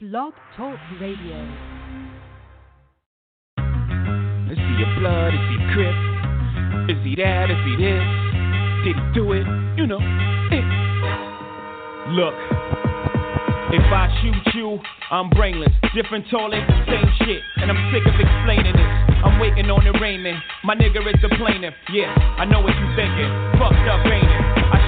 Blog Talk Radio. Is he a blood? Is he Crip? Is he that? Is he this? Did he do it? You know it. Look, if I shoot you, I'm brainless. Different toilet, same shit, and I'm sick of explaining it. I'm waiting on the arraignment. My nigga is the plaintiff. Yeah, I know what you thinking. Fucked up, ain't it? I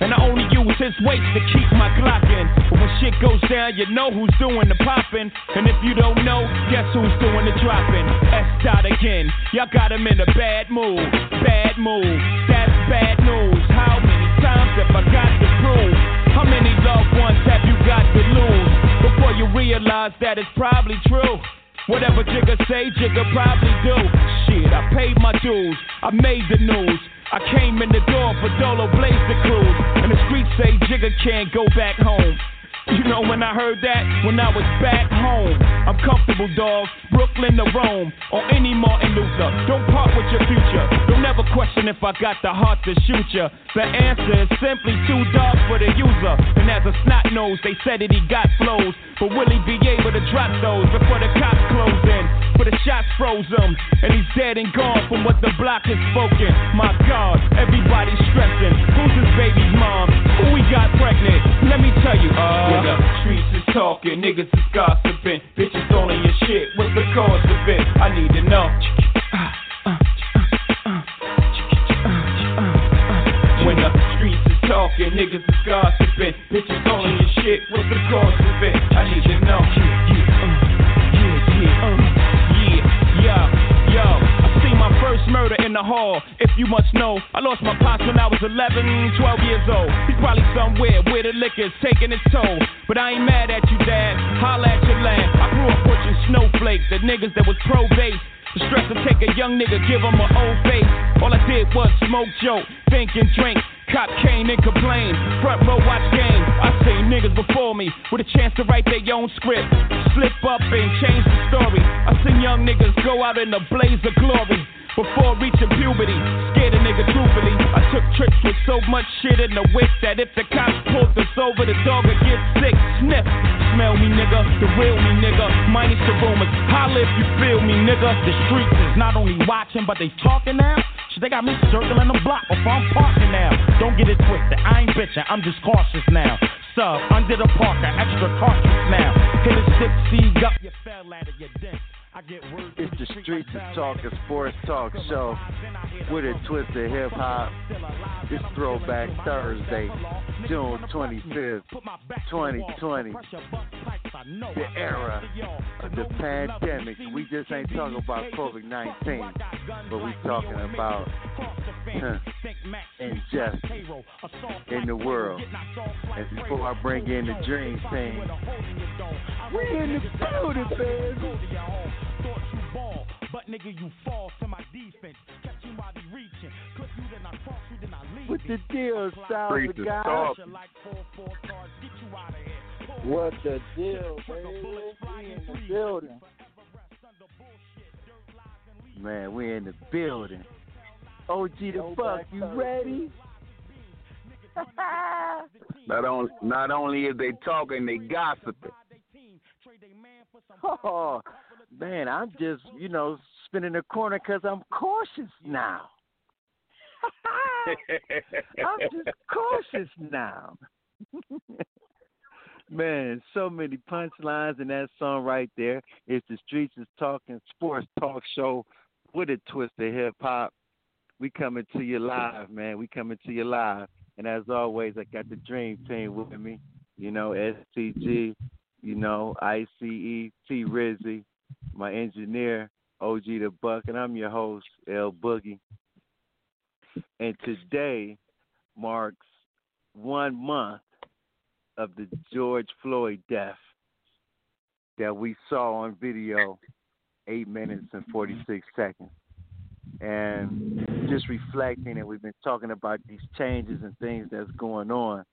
And I only use his weight to keep my Glock in. But when shit goes down, you know who's doing the popping. And if you don't know, guess who's doing the dropping? S-Dot again. Y'all got him in a bad mood. Bad mood. That's bad news. How many times have I got to prove? How many loved ones have you got to lose? Before you realize that it's probably true. Whatever Jigga say, Jigga probably do. Shit, I paid my dues. I made the news. I came in the door for Dolo Blaze the crew. And the streets say Jigga can't go back home. You know when I heard that? When I was back home. I'm comfortable, dog. Brooklyn to Rome. Or any Martin Luther. Don't part with your future. Don't ever question if I got the heart to shoot ya. The answer is simply too dark for the user. And as a snot nose, they said that he got flows. But will he be able to drop those before the cops close in? But the shots froze him, and he's dead and gone from what the block has spoken. My God, everybody's stressing. Who's his baby's mom? Who we got pregnant? Let me tell you, when the streets is talking, niggas is gossiping, bitches only your shit. What's the cause of it? I need to know. When the streets is talking, niggas is gossiping, bitches only your shit. What's the cause of it? I need to know. Yo, I seen my first murder in the hall. If you must know, I lost my pops when I was 11, 12 years old. He's probably somewhere where the liquor's taking its toll. But I ain't mad at you, Dad. Holla at your lad. I grew up watching Snowflakes, the niggas that was pro-base. The stress to take a young nigga, give him an old face. All I did was smoke, joke, think and drink. Cop cane and complain. Front row watch game. I seen niggas before me with a chance to write their own script. Slip up and change the story. I seen young niggas go out in a blaze of glory. Before reaching puberty, scared a nigga truthfully. I took tricks with so much shit in the whip that if the cops pulled us over, the dog would get sick. Sniff, smell me nigga, the real me nigga, minus the rumors. Holla if you feel me nigga. The streets is not only watching, but they talking now. They got me circling the block before I'm parking now. Don't get it twisted, I ain't bitching, I'm just cautious now. Sub, under the parker, extra cautious now. Hit a sip, see up, you fell out of your dick. It's the Streets of Talk, a sports talk show with a twist of hip-hop. It's Throwback Thursday, June 25th, 2020. The era of the pandemic. We just ain't talking about COVID-19, but we talking about injustice in the world. And before I bring in the Dream Team, we're in the building, man. Thought you ball, but nigga, you fall to my defense. Catch you while they reaching. Clip you, then I cross you, then I leave. What the deal, Styles the God? What the deal, man? In the building. Man, we in the building. OG Da Buck, you ready? Not only is they talking, they gossiping. Oh, man, I'm just, spinning the corner because I'm cautious now. I'm just cautious now. Man, so many punchlines in that song right there. It's The Streets Is Talking, sports talk show with a twist of hip-hop. We coming to you live, man. We coming to you live. And as always, I got the Dream Team with me. You know, STG, you know, ICE, T-Rizzy, my engineer, OG Da Buck, and I'm your host, El Boogie. And today marks 1 month of the George Floyd death that we saw on video, 8 minutes and 46 seconds. And just reflecting, and we've been talking about these changes and things that's going on.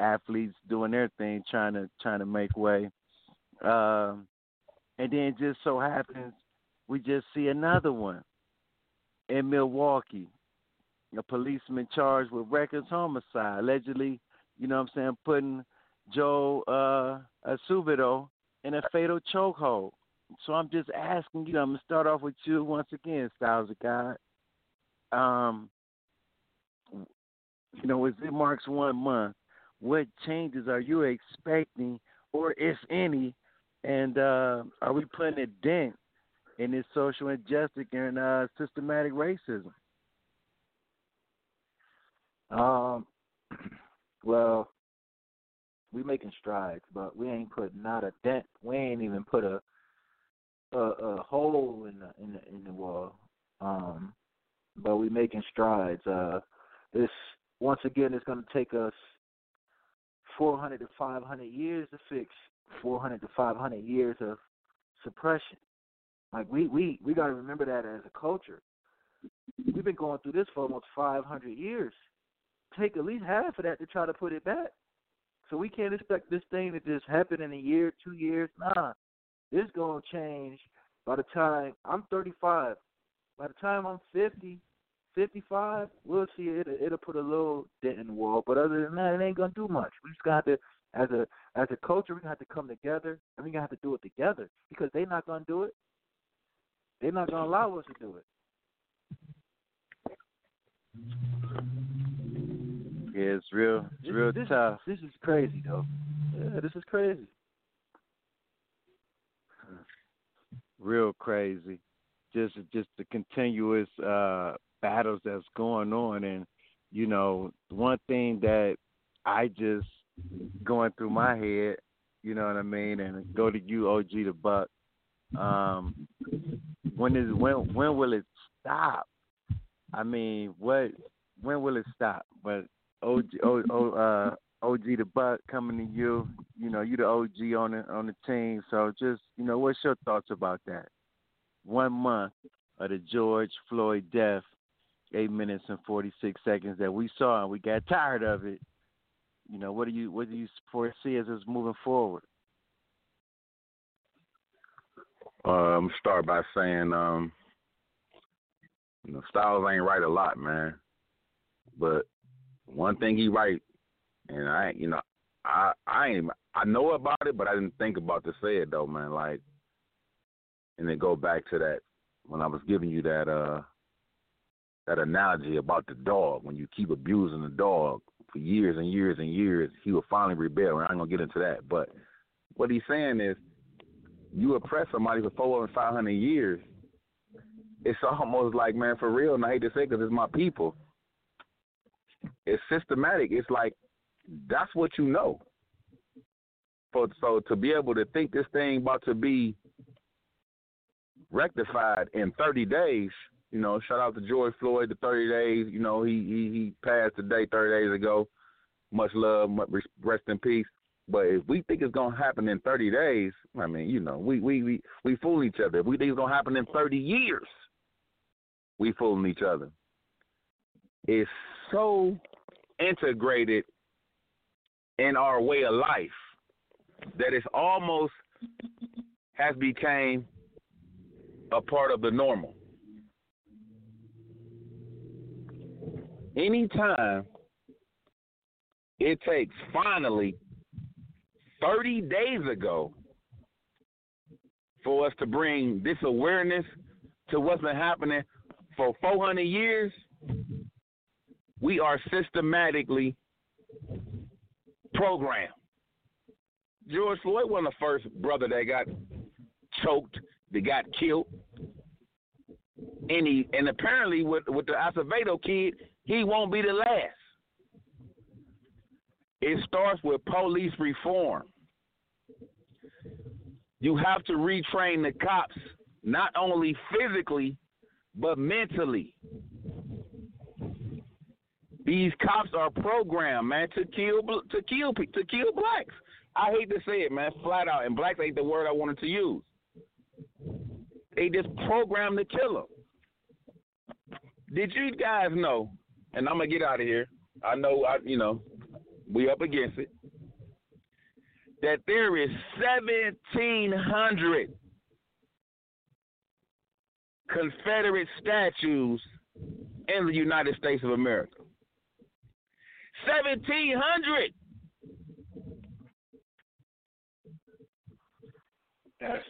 Athletes doing their thing, trying to make way. And then just so happens, we just see another one in Milwaukee. A policeman charged with reckless homicide, allegedly, you know what I'm saying, putting Joe Asubido in a fatal chokehold. So I'm just asking you, I'm going to start off with you once again, Styles the God. You know, as it marks 1 month, what changes are you expecting, or if any, and are we putting a dent in this social injustice and systematic racism? Well, we making strides, but we ain't put not a dent. We ain't even put a hole in the wall. But we making strides. This once again, it's going to take us 400 to 500 years to fix 400 to 500 years of suppression. Like we got to remember that as a culture. We've been going through this for almost 500 years. Take at least half of that to try to put it back. So we can't expect this thing to just happen in a year, 2 years. Nah, this is going to change by the time I'm 35. By the time I'm 50, 55, we'll see it. It'll put a little dent in the wall. But other than that, it ain't going to do much. We just got to, as a culture, we're going to have to come together, and we're going to have to do it together because they're not going to do it. They're not going to allow us to do it. Yeah, it's real. It's real tough. This is crazy, though. Yeah, this is crazy. Real crazy. Just the continuous battles that's going on, and you know, one thing that I just going through my head, you know what I mean, and go to you, OG Da Buck. When will it stop? I mean, what? When will it stop? But OG Da Buck coming to you, you know, you the OG on the team. So just, you know, what's your thoughts about that? 1 month of the George Floyd death, 8 minutes and 46 seconds that we saw, and we got tired of it. You know, what do you foresee as it's moving forward? I'm start by saying, you know, Styles ain't right a lot, man. But one thing he right, and I know about it, but I didn't think about to say it though, man. Like, and then go back to that when I was giving you that analogy about the dog. When you keep abusing the dog for years and years and years, he will finally rebel. And I'm gonna get into that, but what he's saying is, you oppress somebody for 400 and 500 years. It's almost like, man, for real. And I hate to say it because it's my people. It's systematic. It's like, that's what you know. So to be able to think this thing about to be rectified in 30 days, you know, shout out to George Floyd, the 30 days, you know, he passed today 30 days ago. Much love, rest in peace. But if we think it's going to happen in 30 days, I mean, you know, we fool each other. If we think it's going to happen in 30 years, we fooling each other. It's so integrated in our way of life that it's almost has became a part of the normal. Anytime it takes finally 30 days ago for us to bring this awareness to what's been happening for 400 years, we are systematically programmed George Floyd wasn't the first brother that got choked, that got killed. And apparently with the Asubido kid, he won't be the last. It starts with police reform. You have to retrain the cops, not only physically, but mentally. These cops are programmed, man, to kill blacks. I hate to say it, man, flat out. And blacks ain't the word I wanted to use. They just programmed to kill them. Did you guys know? And I'm gonna get out of here. I know, we up against it. That there is 1,700 Confederate statues in the United States of America. 1,700.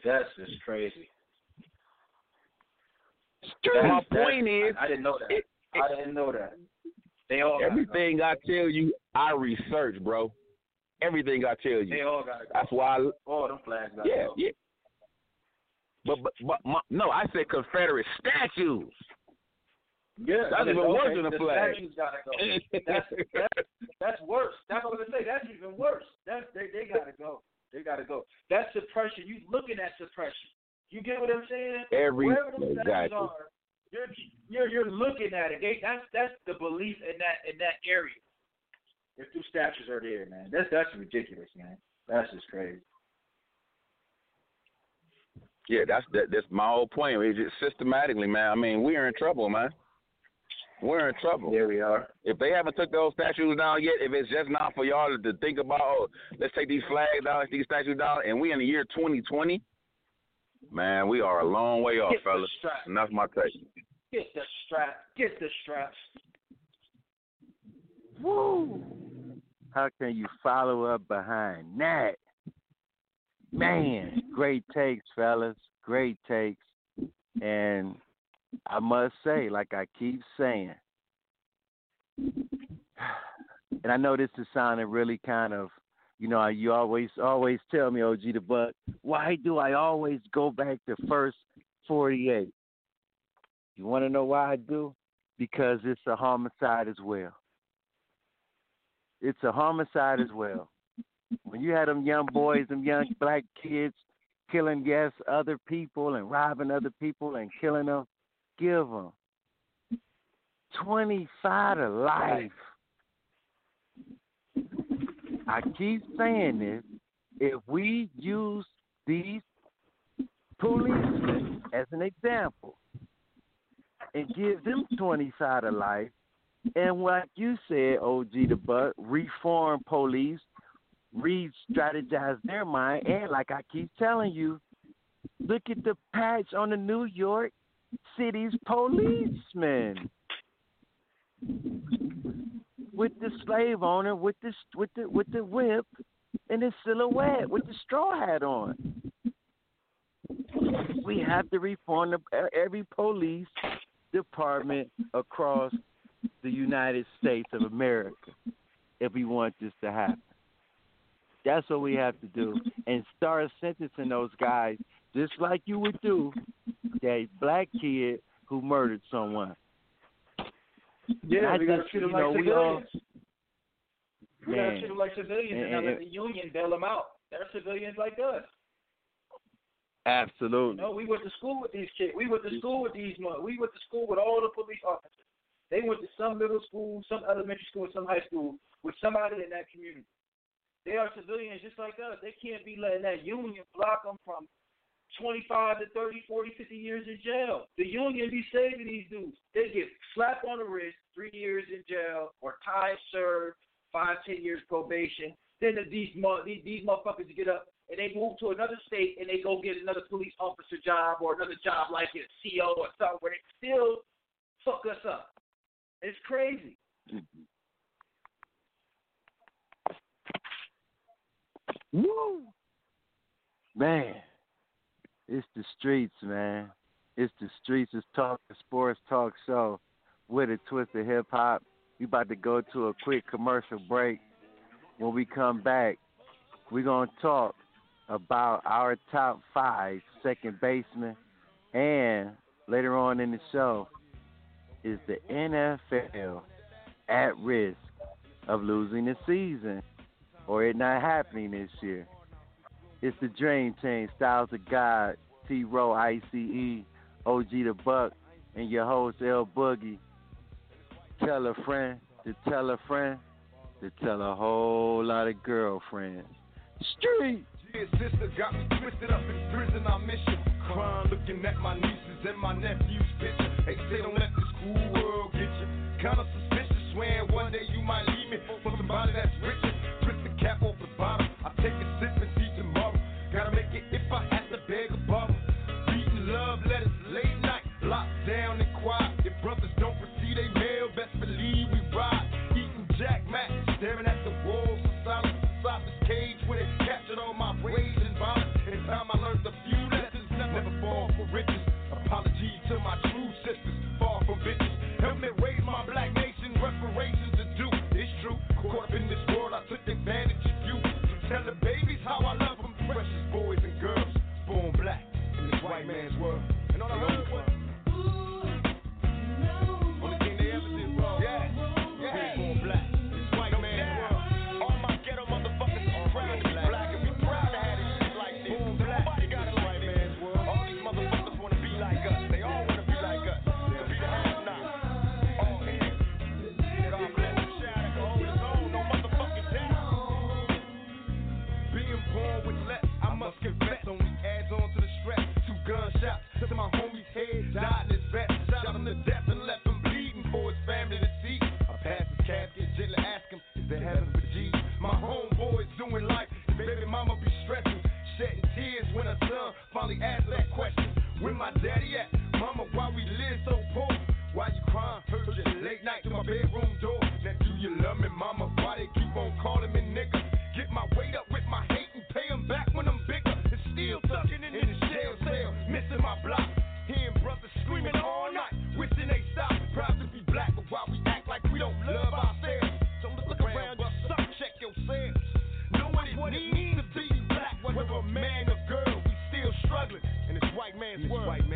That's just crazy. My point is, I didn't know that. I didn't know that. They all everything got I tell you, I research, bro. Everything I tell you. They all got it. That's why. All them flags got it. Yeah. But I said Confederate statues. Yeah, that's even worse than a flag. Go. That's worse. That's what I'm gonna say. That's even worse. They gotta go. They gotta go. That's suppression. You looking at suppression. You get what I'm saying? Wherever those statues are, you're looking at it. That's the belief in that area. If two statues are there, man, that's ridiculous, man. That's just crazy. Yeah, that's my whole point. It's just systematically, man. I mean, we are in trouble, man. We're in trouble. There we are. If they haven't took those statues down yet, if it's just not for y'all to think about, oh, let's take these flags down, these statues down, and we in the year 2020, man, we are a long way off, fellas. And that's my take. Get the straps. Woo! How can you follow up behind that? Man, great takes, fellas. Great takes. And I must say, like I keep saying, and I know this is sounding really kind of, you always tell me, OG Da Buck, why do I always go back to first 48? You want to know why I do? Because it's a homicide as well. It's a homicide as well. When you had them young boys, them young black kids killing, other people and robbing other people and killing them, give them 25 to life. I keep saying this. If we use these policemen as an example and give them 25 to life, and like you said, OG Da Buck, reform police, re-strategize their mind, and like I keep telling you, look at the patch on the New York City's policemen with the slave owner, with the whip, and the silhouette with the straw hat on. We have to reform every police department across the United States of America if we want this to happen. That's what we have to do, and start sentencing those guys just like you would do that black kid who murdered someone. Yeah, we got to treat them like civilians. We got to treat them like civilians and not let the union bail them out. They're civilians like us. Absolutely. No, we went to school with these kids. We went to school with these months. We went to school with all the police officers. They went to some middle school, some elementary school, some high school with somebody in that community. They are civilians just like us. They can't be letting that union block them from 25 to 30, 40, 50 years in jail. The union be saving these dudes. They get slapped on the wrist, 3 years in jail, or time served, 5-10 years probation. Then these motherfuckers get up and they move to another state and they go get another police officer job or another job like a CO or something where they still fuck us up. It's crazy. Woo! Man, it's the streets, man. It's the streets. It's talk, the sports talk show with a twist of hip-hop. We about to go to a quick commercial break. When we come back, we're going to talk about our top five second basemen. And later on in the show is the NFL at risk of losing the season or it not happening this year. It's the Dream Team, Styles the God, T-Ro, ICE, OG Da Buck, and your host, El Boogie. Tell a friend to tell a friend to tell a whole lot of girlfriends. Street! Yeah, sister got me twisted up in prison, I miss you. Crying, looking at my nieces and my nephews' picture. They say don't let the school world get you. Kind of suspicious, swearing one day you might leave me for somebody that's richer. Twist the cap off the bottom, I take a sip and see tomorrow. Gotta make it if I have to beg a bottle. Beating love letters late night, locked down and quiet. If brothers don't receive they mail, best believe we ride. Eating Jack Mac, staring at the walls of silence inside this cage where they captured all my rage and violence. In time I learned a few lessons, never fall for riches. Apology to my true sisters, far from bitches. Help me raise my black nation, reparations to do. It's true, caught up in this world, I took advantage of you. To tell the babies how I love them, precious boys and girls, born black in this white man's world. And on the road, what? Only thing they ever did wrong, yeah, yeah. Born black in this white man's world. All my ghetto motherfuckers are proud to be black and be proud to have this shit like this. Born black in this white man's world. All these motherfuckers wanna be like us, they all wanna be like us. Confess only adds on to the stress. Two gunshots to my homie's head, died in his vest. Shot him to death and left him bleeding for his family to see. I passed his casket, gently asked him, is there heaven for G? My homeboy's doing life, his baby mama be stressing, shedding tears when her son finally asked that question. Where my daddy at? Mama, why we live so poor? Why you crying? Hurt you late night to my bedroom door. Now do you love me, mama? Why they keep on calling me nigga? Get my weight up with my hate and pay him back when I'm bigger. Still ducking in the jail cell, missing my block. Hearing brothers screaming all night, wishing they stop. Proud to be black, but why we act like we don't love ourselves? So look around, you suck, check yourselves. Know what it means to be black, whether a man or girl. We still struggling in this white man's world. We must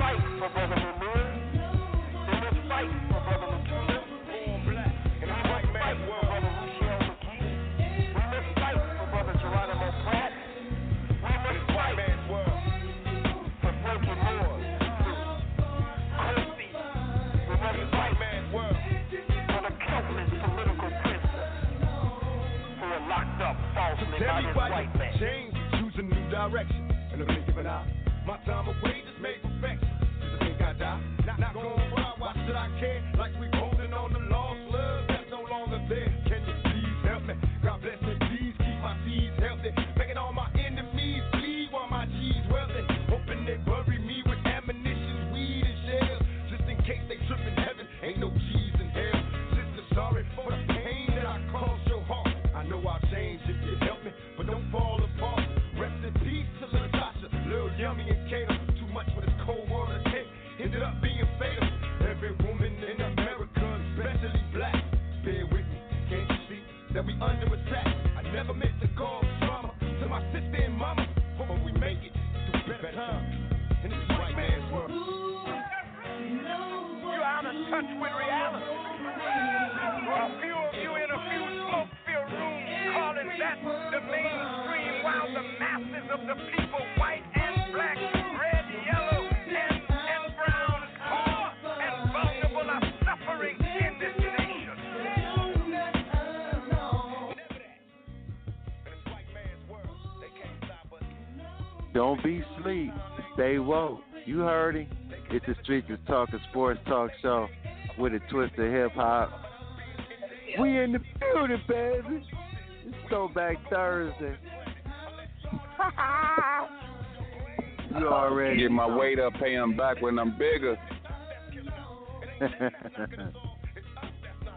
fight for brother Mahmoud. We must fight for brother Mahmoud. Born black in this white man's world. We must fight for brother Geronimo Pratt. White man's world. For broken laws, crazy. We must fight, man's world. For the countless political prisoners who are locked up falsely by this white man. Change, choose a new direction, and a blink of an eye. My time away just made perfection. Just think I die. Not gonna fly. Why should I care? Like we holding on to lost love that's no longer there. Can you please help me? God bless me, please keep my seeds healthy. Making all my enemies bleed while my G's wealthy. Hoping they bury me with ammunition, weed and shells. Just in case they trip in heaven, ain't no G's in hell. Sister, sorry for the pain that I caused your heart. I know I'll change if you help me, but don't fall apart. Rest in peace to Latasha, Lil Yummy and Kato. Too much for this cold world to take, ended up being fatal. Every woman in America, especially black, bear with me, can't you see that we under attack? I never meant to cause drama to my sister and mama, but when we make it through better times in this white man's world. You're out of touch with reality. Well, a few of you in a few smoke-filled rooms calling that the mainstream, while the masses of the people, white and black, red, yellow, and brown, poor and vulnerable, are suffering in this nation. Don't be asleep. Stay woke. You heard it. It's the Streets is Talking Sports Talk Show with a twist of hip-hop. We in the building, baby. It's Go Back Thursday. You already get my weight up, pay them back when I'm bigger.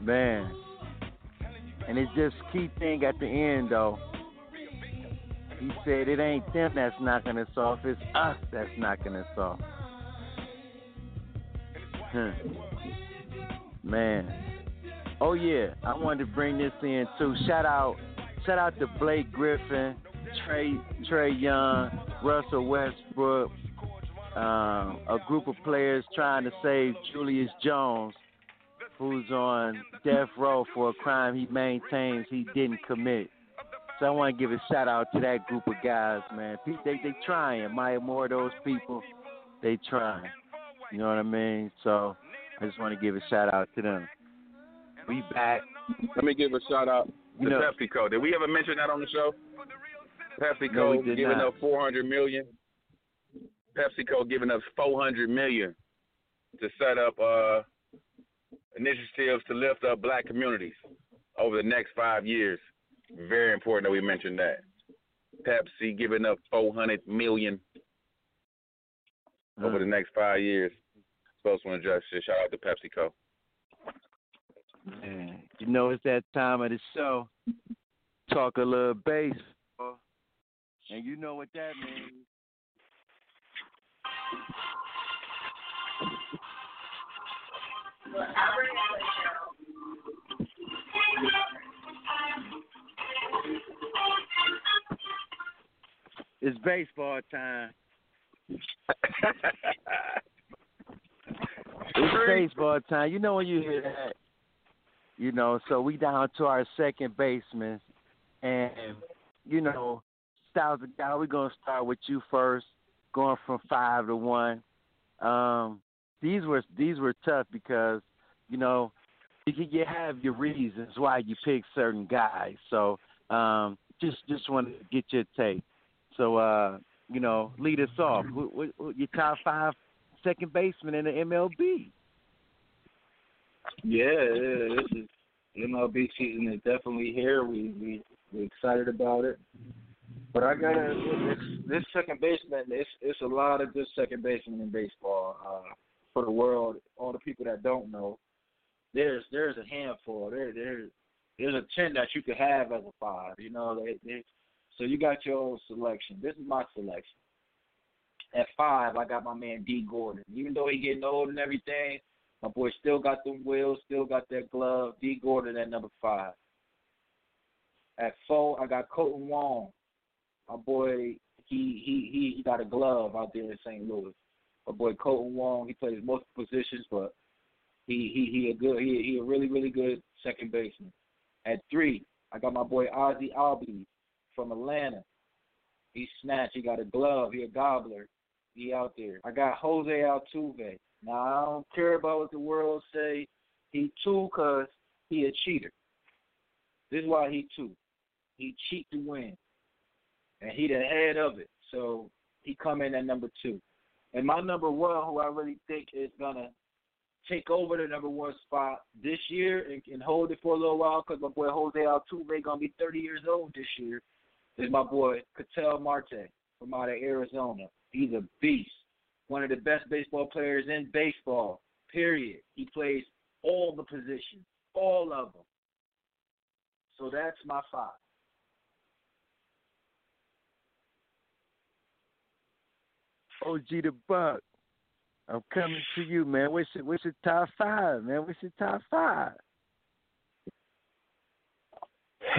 Man. And it's just key thing at the end, though. He said it ain't them that's knocking us off, it's us that's knocking us off. Man. Oh yeah, I wanted to bring this in too. Shout out Shout out to Blake Griffin, Trey Young, Russell Westbrook, a group of players trying to save Julius Jones, who's on death row for a crime he maintains he didn't commit. So I want to give a shout out to that group of guys, man. They trying. Maya Moore, those people, they trying. You know what I mean? So I just want to give a shout out to them. We back. Let me give a shout out to PepsiCo. Did we ever mention that on the show? PepsiCo giving up $400 million. PepsiCo giving us $400 million to set up initiatives to lift up black communities over the next 5 years. Very important that we mention that. Pepsi giving up $400 million over the next 5 years. Supposed to adjust this. Shout out to PepsiCo. Man, you know it's that time of the show. Talk a little bass, and you know what that means. It's baseball time. It's baseball time. You know when you hear that. You know, so we down to our second baseman. And, you know, Styles the God, we're going to start with you first, going from 5 to 1. These were tough because, you know, you have your reasons why you pick certain guys. So just want to get your take. So, you know, lead us off. Your top 5 second baseman in the MLB. Yeah, this is MLB season is definitely here. We're excited about it. But I gotta this second baseman. It's a lot of good second basemen in baseball for the world. All the people that don't know, there's a handful. There's a 10 that you could have as a 5. You know, so you got your own selection. This is my selection. At 5, I got my man D. Gordon. Even though he getting old and everything. My boy still got them wheels, still got that glove. D. Gordon at number 5. At 4, I got Kolten Wong. My boy, he got a glove out there in St. Louis. My boy Kolten Wong, he plays multiple positions, but he a really, really good second baseman. At 3, I got my boy Ozzie Albies from Atlanta. He snatched. He got a glove. He a gobbler. He out there. I got Jose Altuve. Now, I don't care about what the world say. He too, because he a cheater. This is why he too. He cheat to win. And he the head of it. So he come in at number 2. And my number 1, who I really think is going to take over the number 1 spot this year and hold it for a little while, because my boy Jose Altuve going to be 30 years old this year, is my boy Ketel Marte from out of Arizona. He's a beast. One of the best baseball players in baseball, period. He plays all the positions, all of them. So that's my 5. OG Da Buck, I'm coming to you, man. What's your top 5, man? What's your top 5?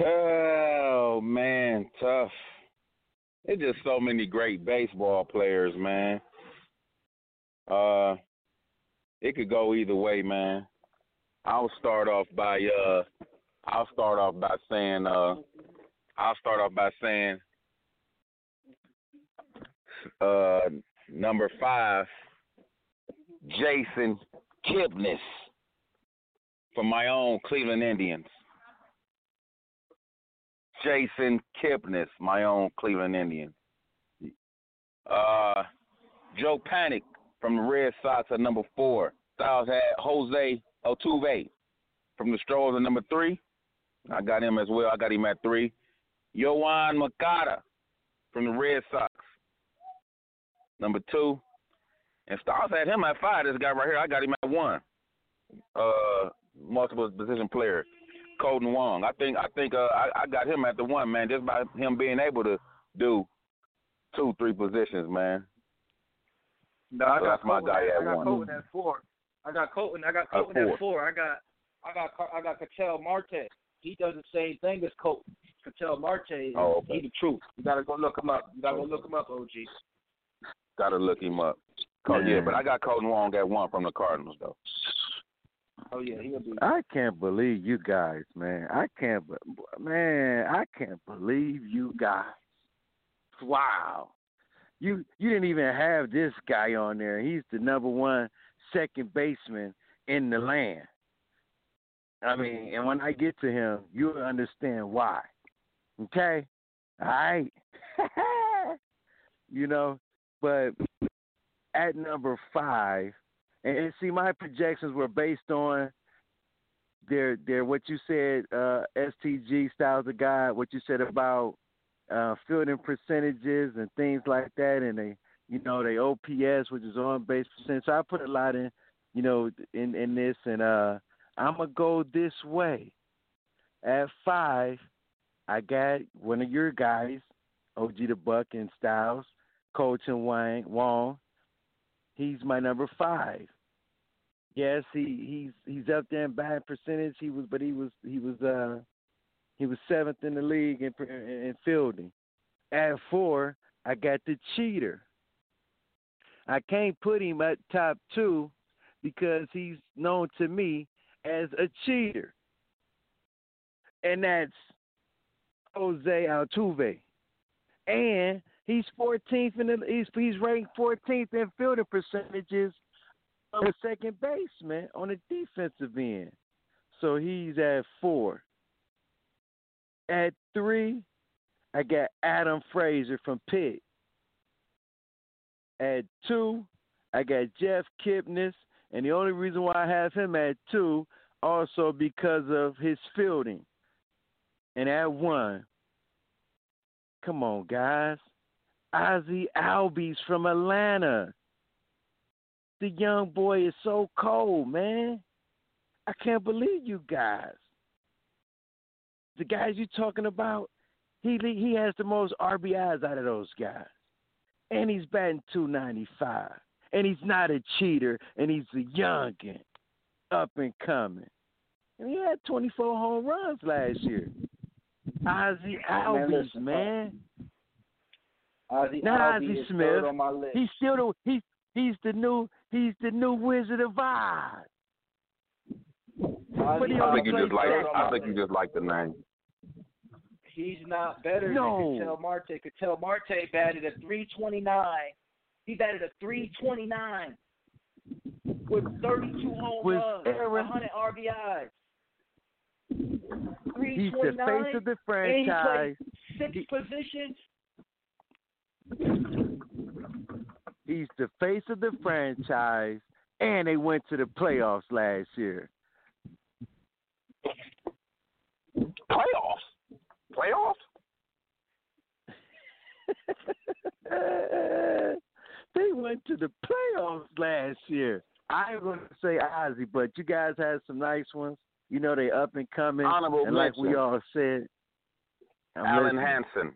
Oh, man, tough. It's just so many great baseball players, man. It could go either way, man. I'll start off by saying number 5, Jason Kipnis from my own Cleveland Indians. Jason Kipnis, my own Cleveland Indian. Joe Panik from the Red Sox at number 4. Styles had Jose Altuve from the Stros at number 3. I got him as well. I got him at 3. Yoan Moncada from the Red Sox, number 2. And Styles had him at 5. This guy right here, I got him at 1. Multiple position player, Kolten Wong. I think I got him at the 1, man, just by him being able to do 2-3 positions, man. No, I got my guy at 1. Kolten at 4. I got Kolten at 4. I got Ketel Marte. He does the same thing as Kolten. Ketel Marte. Oh, okay. He the truth. You gotta go look him up. You gotta go look him up, OG. Gotta look him up. Oh, yeah, but I got Kolten Wong at one from the Cardinals though. Oh yeah, he'll be. I can't believe you guys, man. I can't believe you guys. Wow. You didn't even have this guy on there. He's the number one second baseman in the land. I mean, and when I get to him, you'll understand why. Okay? All right. You know, but at number 5, and see, my projections were based on their what you said, STG, Styles the God, what you said about fielding percentages and things like that, and they OPS, which is on base percentage. So I put a lot in, in this, and I'm gonna go this way. At 5, I got one of your guys, OG Da Buck and Styles, Kolten Wong. He's my number 5. Yes, he's up there in batting percentage. He was 7th in the league in fielding. At 4, I got the cheater. I can't put him at top 2 because he's known to me as a cheater, and that's Jose Altuve, and he's 14th in the he's ranked 14th in fielding percentages of a second baseman on the defensive end. So he's at 4. At 3, I got Adam Frazier from Pitt. At 2, I got Jeff Kipnis. And the only reason why I have him at 2 also because of his fielding. And at 1, come on, guys, Ozzie Albies from Atlanta. The young boy is so cold, man. I can't believe you guys. The guys you're talking about, he has the most RBIs out of those guys. And he's batting .295. And he's not a cheater, and he's a youngin, up and coming. And he had 24 home runs last year. Ozzie Albies, man. Ozzie Albies Smith. On my list. He's still he's the new Wizard of Oz. I think you just like the name. He's not better than Ketel Marte. Ketel Marte batted at .329. He batted a .329 with 32 home runs, 100 RBIs. He's the face of the franchise. And he played 6 positions. He's the face of the franchise, and they went to the playoffs last year. Playoffs? They went to the playoffs last year. I ain't going to say Ozzie, but you guys had some nice ones. You know, they up and coming. Honorable and mention. Like we all said. Alan Hansen.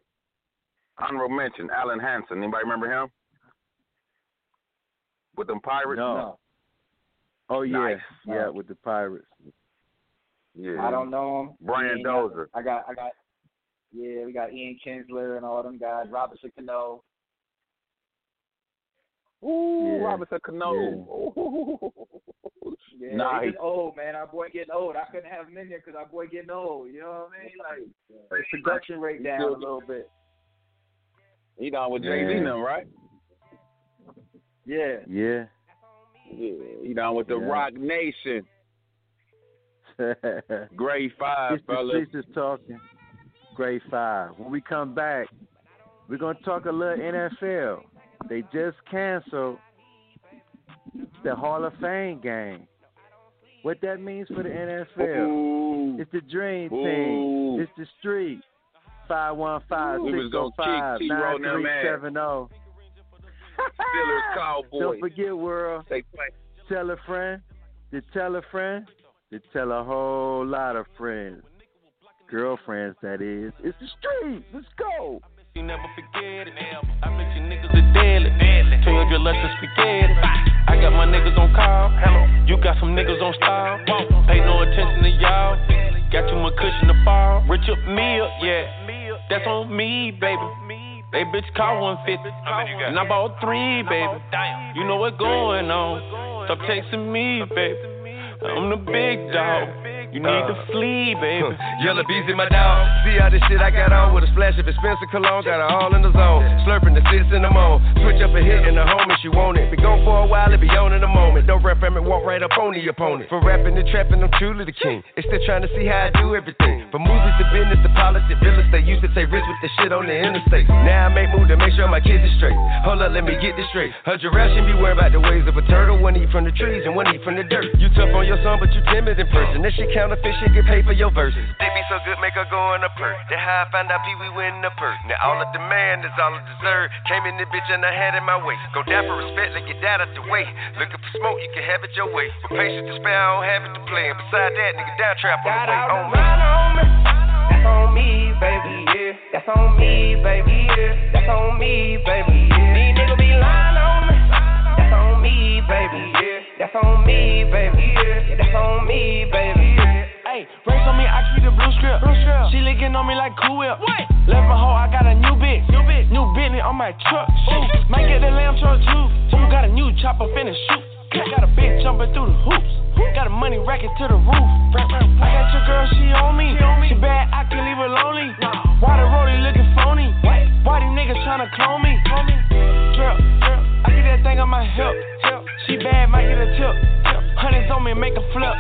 Honorable mention, Alan Hansen. Anybody remember him? With them Pirates? No. Oh, yeah. Nice. Yeah, with the Pirates. Yeah. I don't know him. Brian Dozier. We got Ian Kinsler and all them guys. Robinson Cano. Ooh, yeah. Robinson Cano. Yeah. Yeah, nice. He's getting old, man. Our boy getting old. I couldn't have him in there because our boy getting old. You know what I mean? Like, production rate down a little bit. He done with Jay-Z now, right? Yeah. Yeah. Yeah. He done with the Rock Nation. Grade 5, fellas. This is talking. Grade 5. When we come back, we're going to talk a little NFL. They just canceled the Hall of Fame game. What that means for the NFL. Ooh. It's the dream team. It's the street. 515-605-9370. Steelers, Cowboys. Don't forget, world. Tell a friend. To tell a friend. To tell a whole lot of friends. Girlfriends, that is. It's the street. Let's go. You never forget it. I bet you niggas are deadly. 200 less than spaghetti. I got my niggas on call. You got some niggas on style. Pay no attention to y'all. Got too much cushion to fall. Richard Mill Yeah, that's on me, baby. They bitch caught 150, and I bought 3, baby. You know what's going on. Stop chasing me, baby. I'm the big dog. You need to flee, baby. Yellow bees in my dog. See all this shit I got on with a splash of expensive cologne. Got her all in the zone. Slurping the sits in the moan. Switch up a hit in the home if she want it. Be gone for a while, it be on in a moment. Don't rap from it, walk right up on the opponent. For rapping and trapping, I'm truly the king. They still trying to see how I do everything. From movies to business to politics, real estate. Used to take risks with the shit on the interstate. Now I make moves to make sure my kids are straight. Hold up, let me get this straight. A giraffe shouldn't be worried about the ways of a turtle. One eat from the trees and one eat from the dirt. You tough on your son, but you timid in person. That shit counts. Fish and get paid for your verses. They be so good, make her go in a perk. Then how I found out Pee Wee went in a perk. Now all I demand is all I deserve. Came in this bitch and I had it my way. Go down for respect, let get that out the way. Looking for smoke, you can have it your way. But patience to spare, I don't have it to play. And beside that, nigga, down trap on the way. On me. That's on me, baby, yeah. That's on me, baby, yeah. That's on me, baby, yeah. These niggas be lying on me. That's on me, baby, yeah. That's on me, baby, yeah. That's on me, baby, yeah. Race on me, I keep the blue script. She licking on me like Cool Whip. What? Left my hoe, I got a new bitch. New Bentley on my truck. Ooh, might get the lamb truck too. Ooh, got a new chopper, finna shoot. Got a bitch jumping through the hoops. Got a money racket to the roof. I got your girl, she on me. She bad, I can leave her lonely. Why the roadie looking phony? Why these niggas tryna clone me? Drip. I get that thing on my hip. She bad, might get a tip. Honey's on me, make a flip.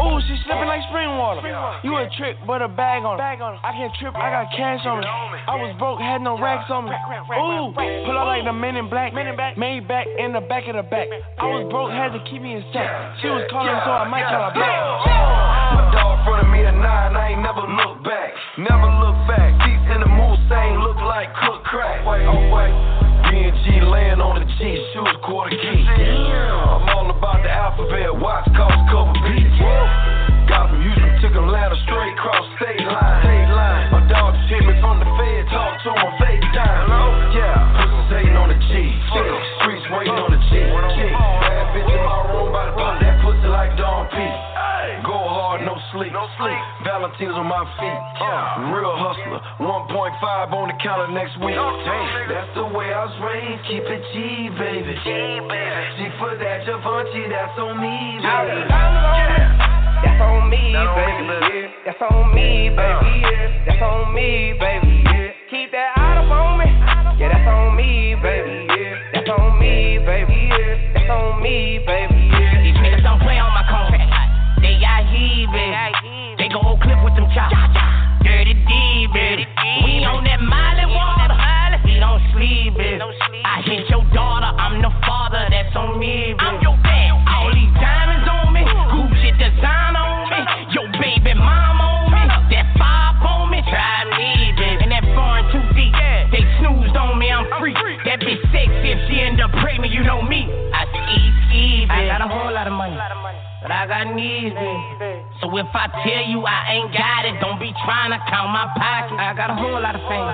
Ooh, she slipping like spring water. You a trick, but a bag on her. I can't trip, I got cash on me. I was broke, had no racks on me. Ooh, pull up like the Men in Black. Made back in the back of the back. I was broke, had to keep me in check. She was calling, so I might call her back. My dog in front of me at 9, I ain't never look back. Never look back. Deep in the mood, same look like cook crack. Oh, wait. B&G laying on the G, shoes quarter key. I'm all about the alphabet, watch cost cover B. Got from Houston, took Atlanta straight across state line. My dog just hit me from the Fed, talk to him FaceTime. Yeah, pussies hating on the G. Streets waiting on the G. Bad bitch in my room, about to pop that pussy like Don P. Go hard, no sleep. Valentine's on my feet. Real hustler, 1.5 on the counter next week. That's the way I was raised. Keep it G, baby. G for that Javonte, that's on me, baby. That's on me, baby. That's on me, baby. That's on me, baby. Keep that out up on me. Yeah, that's on me, baby. That's on me, baby. That's on me, baby. These niggas don't play on my call. They got heaving. They gon' hold clip with them chops. Dirty D, baby. We on that Miley water. We don't sleep, baby. I hit your daughter. I'm the father. That's on me, baby. I'm your dad. All these diamonds on me. Gucci design on me. Your baby mom on me. That pop on me. Try me, baby. And that foreign too deep. They snoozed on me. I'm free. That bitch sexy. If she end up pregnant, you know me. I see, baby. I got a whole lot of money. But I got needs, baby. So if I tell you I ain't got it, don't be trying to count my pockets. I got a whole lot of fame.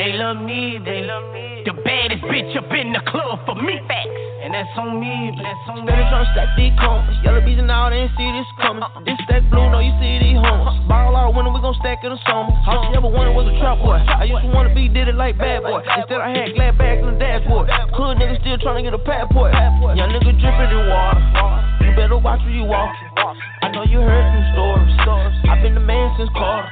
They love me, they love me. The baddest bitch up in the club for me. Facts. And that's on me, that's on me. Steady trying to stack these combs. Yellow bees and all, they ain't see this coming. This stack blue, no, you see these homes. Ball out winter, we gon' stack in the summer. All she ever wanted was a trap boy. I used to wanna be, did it like bad boy. Instead I had glad bags in the dashboard. Hood niggas still trying to get a passport. Young nigga drippin' in water. You better watch where you walk. I know you heard some stories. I've been the man since Carter.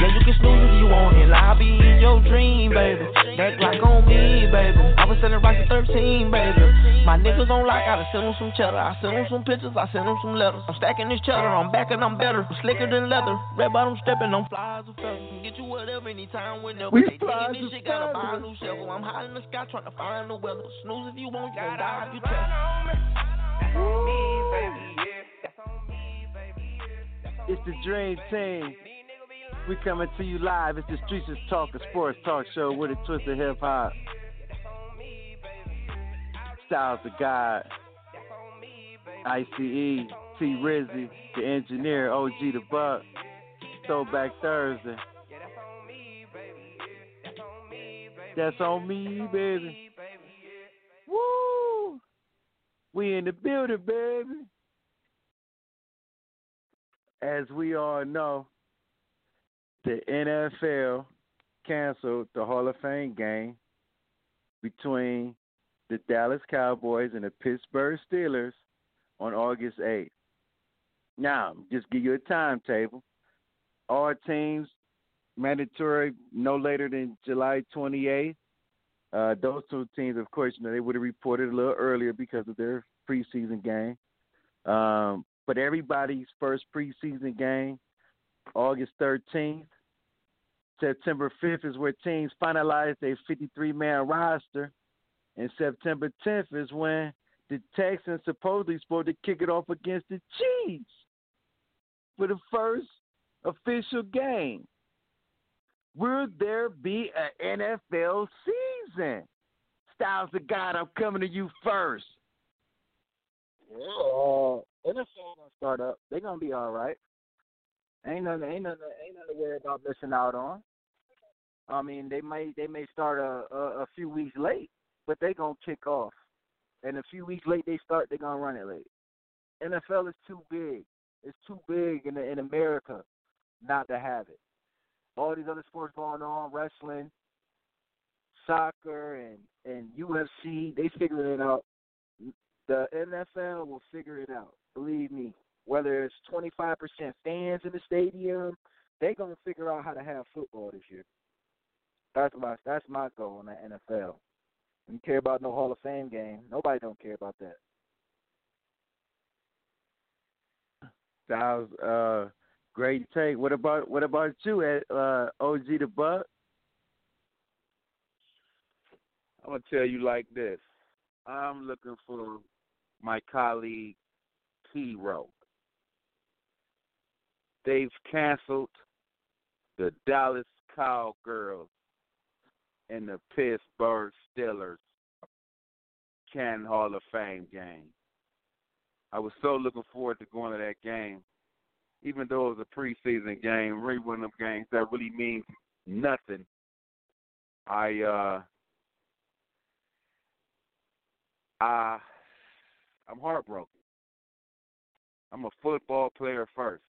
Yeah, you can snooze if you want, and I'll be in your dream, baby. That Glock on me, baby. I was selling rice at 13, baby. My niggas don't like, I done sent them some cheddar. I sent them some pictures, I sent them some letters. I'm stacking this cheddar, I'm back and I'm better. I'm slicker than leather. Red bottom stepping on flies or feathers. Get you whatever anytime, whenever. They taking this shit, gotta buy a new shovel. I'm high in the sky, trying to find the weather. Snooze if you want, you gon' die if you tell. That's on me, baby, yeah. That's on me, baby, yeah. That's on it's the Dream Team. We coming to you live. It's the Streets is Talk, a sports talk show with a twist of hip hop. Styles the God, ICE, T-Rizzy, the engineer, OG Da Buck, Throwback Thursday. That's on me, baby. Woo! We in the building, baby. As we all know, the NFL canceled the Hall of Fame game between the Dallas Cowboys and the Pittsburgh Steelers on August 8th. Now, just give you a timetable. All teams, mandatory no later than July 28th. Those two teams, of course, you know, they would have reported a little earlier because of their preseason game. But everybody's first preseason game, August 13th. September 5th is where teams finalized their 53-man roster. And September 10th is when the Texans supposedly supposed to kick it off against the Chiefs for the first official game. Will there be an NFL season? Styles the God, I'm coming to you first. Yeah, NFL gonna start up. They're gonna be all right. Ain't nothing to worry about missing out on. I mean, they may start a few weeks late, but they gonna kick off. And a few weeks late they start, they're gonna run it late. NFL is too big. It's too big in America not to have it. All these other sports going on, wrestling, soccer, and UFC, they figured it out. The NFL will figure it out, believe me. Whether it's 25% fans in the stadium, they're going to figure out how to have football this year. That's my goal in the NFL. I don't care about no Hall of Fame game. Nobody don't care about that. That was great take. What about you at OG Da Buck? I'm going to tell you like this. I'm looking for my colleague T-Ro. They've canceled the Dallas Cowgirls and the Pittsburgh Steelers Cannon Hall of Fame game. I was so looking forward to going to that game. Even though it was a preseason game, really one of them games that really means nothing. I'm heartbroken. I'm a football player first.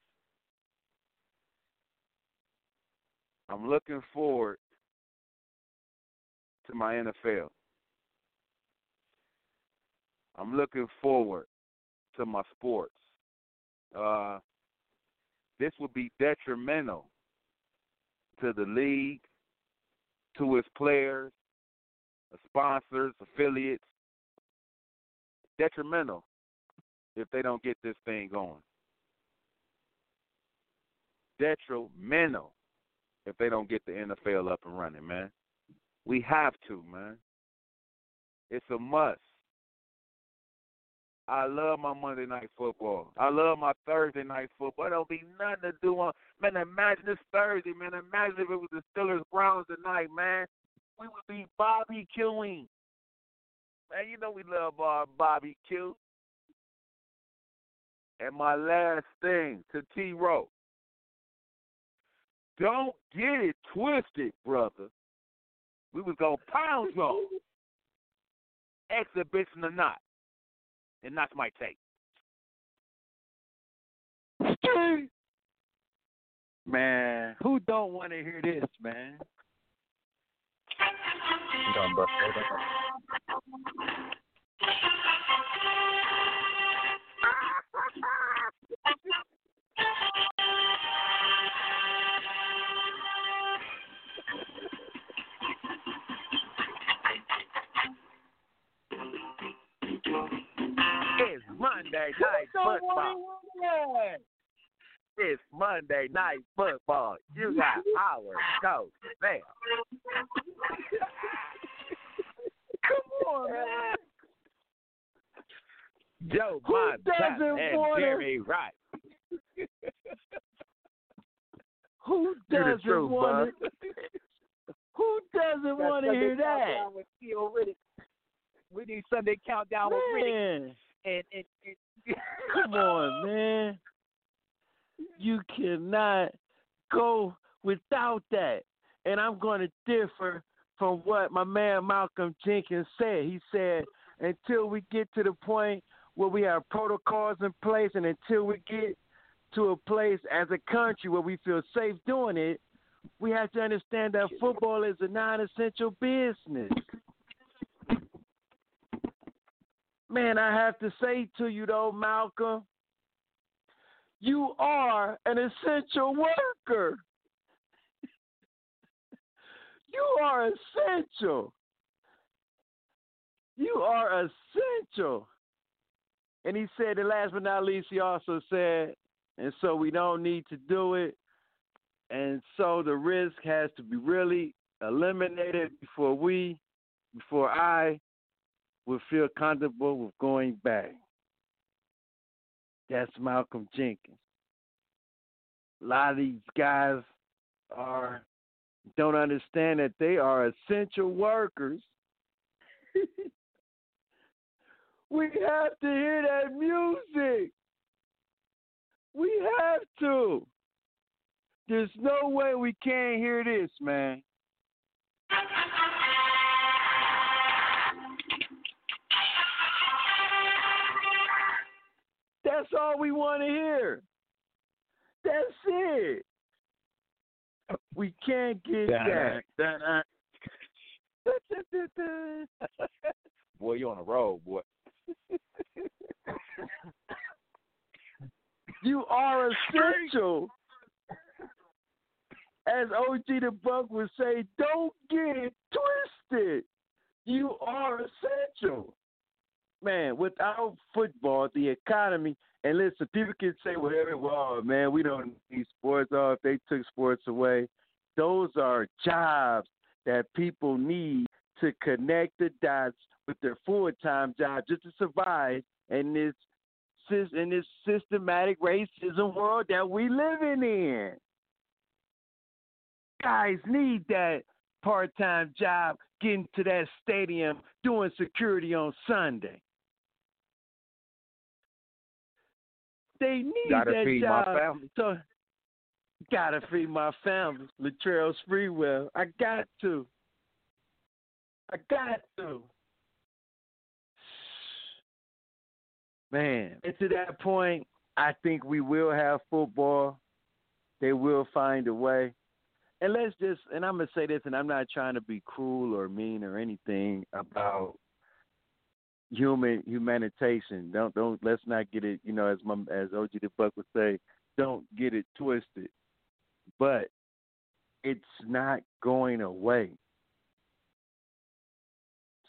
I'm looking forward to my NFL. I'm looking forward to my sports. This would be detrimental to the league, to its players, the sponsors, affiliates. Detrimental if they don't get this thing going. Detrimental if they don't get the NFL up and running, man. We have to, man. It's a must. I love my Monday night football. I love my Thursday night football. There'll be nothing to do on. Man, imagine this Thursday, man. Imagine if it was the Steelers-Browns tonight, man. We would be barbecuing. Man, you know we love our barbecue. And my last thing to T-Ro. Don't get it twisted, brother. We was going to pound you, exhibition or not. And that's my take. Man, who don't want to hear this, man? Hold on, bro. It's Monday night football. It's Monday night football. You got our coach there. Come on, man. Joe Montana and Jerry Rice. Who doesn't want to hear that? With Theo Riddick. We need Sunday Countdown with Riddick. And come on, man. You cannot go without that. And I'm going to differ from what my man Malcolm Jenkins said. He said, until we get to the point where we have protocols in place and until we get to a place as a country where we feel safe doing it, we have to understand that football is a non-essential business. Man, I have to say to you, though, Malcolm, you are an essential worker. You are essential. You are essential. And he said, and last but not least, he also said, and so we don't need to do it. And so the risk has to be really eliminated before I would feel comfortable with going back. That's Malcolm Jenkins. A lot of these guys don't understand that they are essential workers. We have to hear that music. We have to. There's no way we can't hear this, man. That's all we want to hear. That's it. We can't get that. Boy, you on a roll, boy. You are essential. As OG Da Buck would say, don't get it twisted. You are essential. Man, without football, the economy, and listen, people can say whatever it was, man, we don't need sports. If they took sports away, those are jobs that people need to connect the dots with their full-time job just to survive in this systematic racism world that we living in. Guys need that part-time job, getting to that stadium, doing security on Sunday. They need that job. My family. So, gotta feed my family. Latrell Sprewell. I got to. Man, and to that point, I think we will have football. They will find a way. And I'm going to say this, and I'm not trying to be cruel or mean or anything about humanitation. Don't let's not get it, as OG Da Buck would say, don't get it twisted. But it's not going away.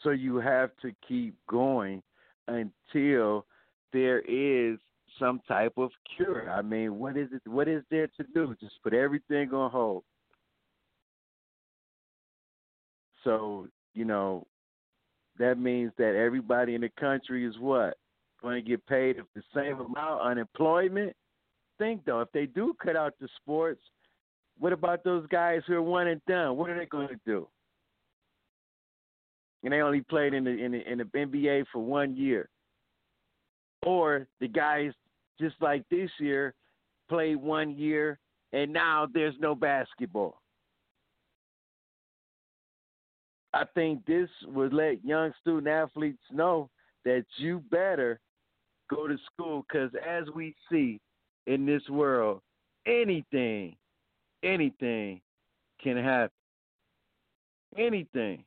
So you have to keep going until there is some type of cure. I mean, what is it? What is there to do? Just put everything on hold. So, that means that everybody in the country is what? Going to get paid the same amount unemployment? Think, though, if they do cut out the sports, what about those guys who are one and done? What are they going to do? And they only played in the NBA for 1 year. Or the guys, just like this year, played 1 year, and now there's no basketball. I think this would let young student-athletes know that you better go to school because, as we see in this world, anything can happen. Anything.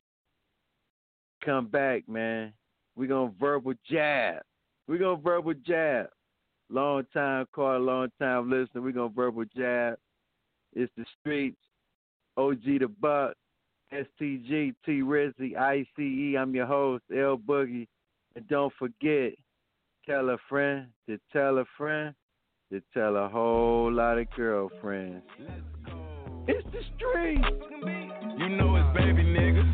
Come back, man. We're going to verbal jab. We're going to verbal jab. Long time caller, long time listener. We're going to verbal jab. It's the streets. OG Da Buck. STG, T-Rizzy, ICE. I'm your host, El Boogie. And don't forget, tell a friend to tell a friend to tell a whole lot of girlfriends. It's the street. You know it's baby niggas.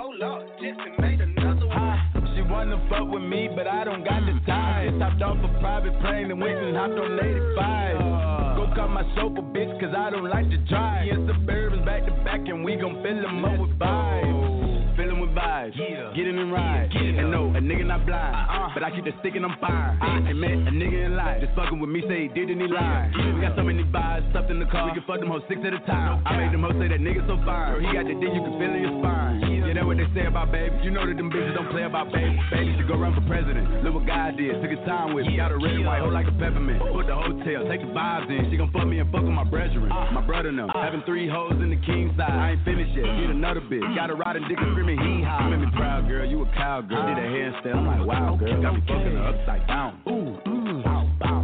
Oh Lord, Jesse made another one. She wanna fuck with me, but I don't got the time. Stopped off a private plane and went and hopped on 85. Got my sober bitch, cause I don't like to drive. Yeah, Suburbans back to back, and we gon' fill them up with vibes. Fill them with vibes, yeah. Get in and ride. Yeah. And no, a nigga not blind, but I keep the stick and I'm fine. I ain't met a nigga in life, just fucking with me, say he did and he lied. We got so many vibes, stuffed in the car, we can fuck them hoes 6 at a time. I made them hoes say that nigga so fine. Girl, he got the dick, you can feel in your spine. Yeah, that's what they say about babies. You know that them bitches don't play about babies. Babies should go run for president. Look what God did. Took his time with me. Got a red and white, hoe like a peppermint. Put the hotel, take the vibes in. She gon' fuck me and fuck with my brethren. My brother and them. Having three hoes in the king side. I ain't finished yet. Get another bitch. Got a riding dick and screaming hee haw. You made me proud, girl. You a cowgirl. Did a handstand. I'm like, wow, girl. Got me fucking her upside down. Ooh.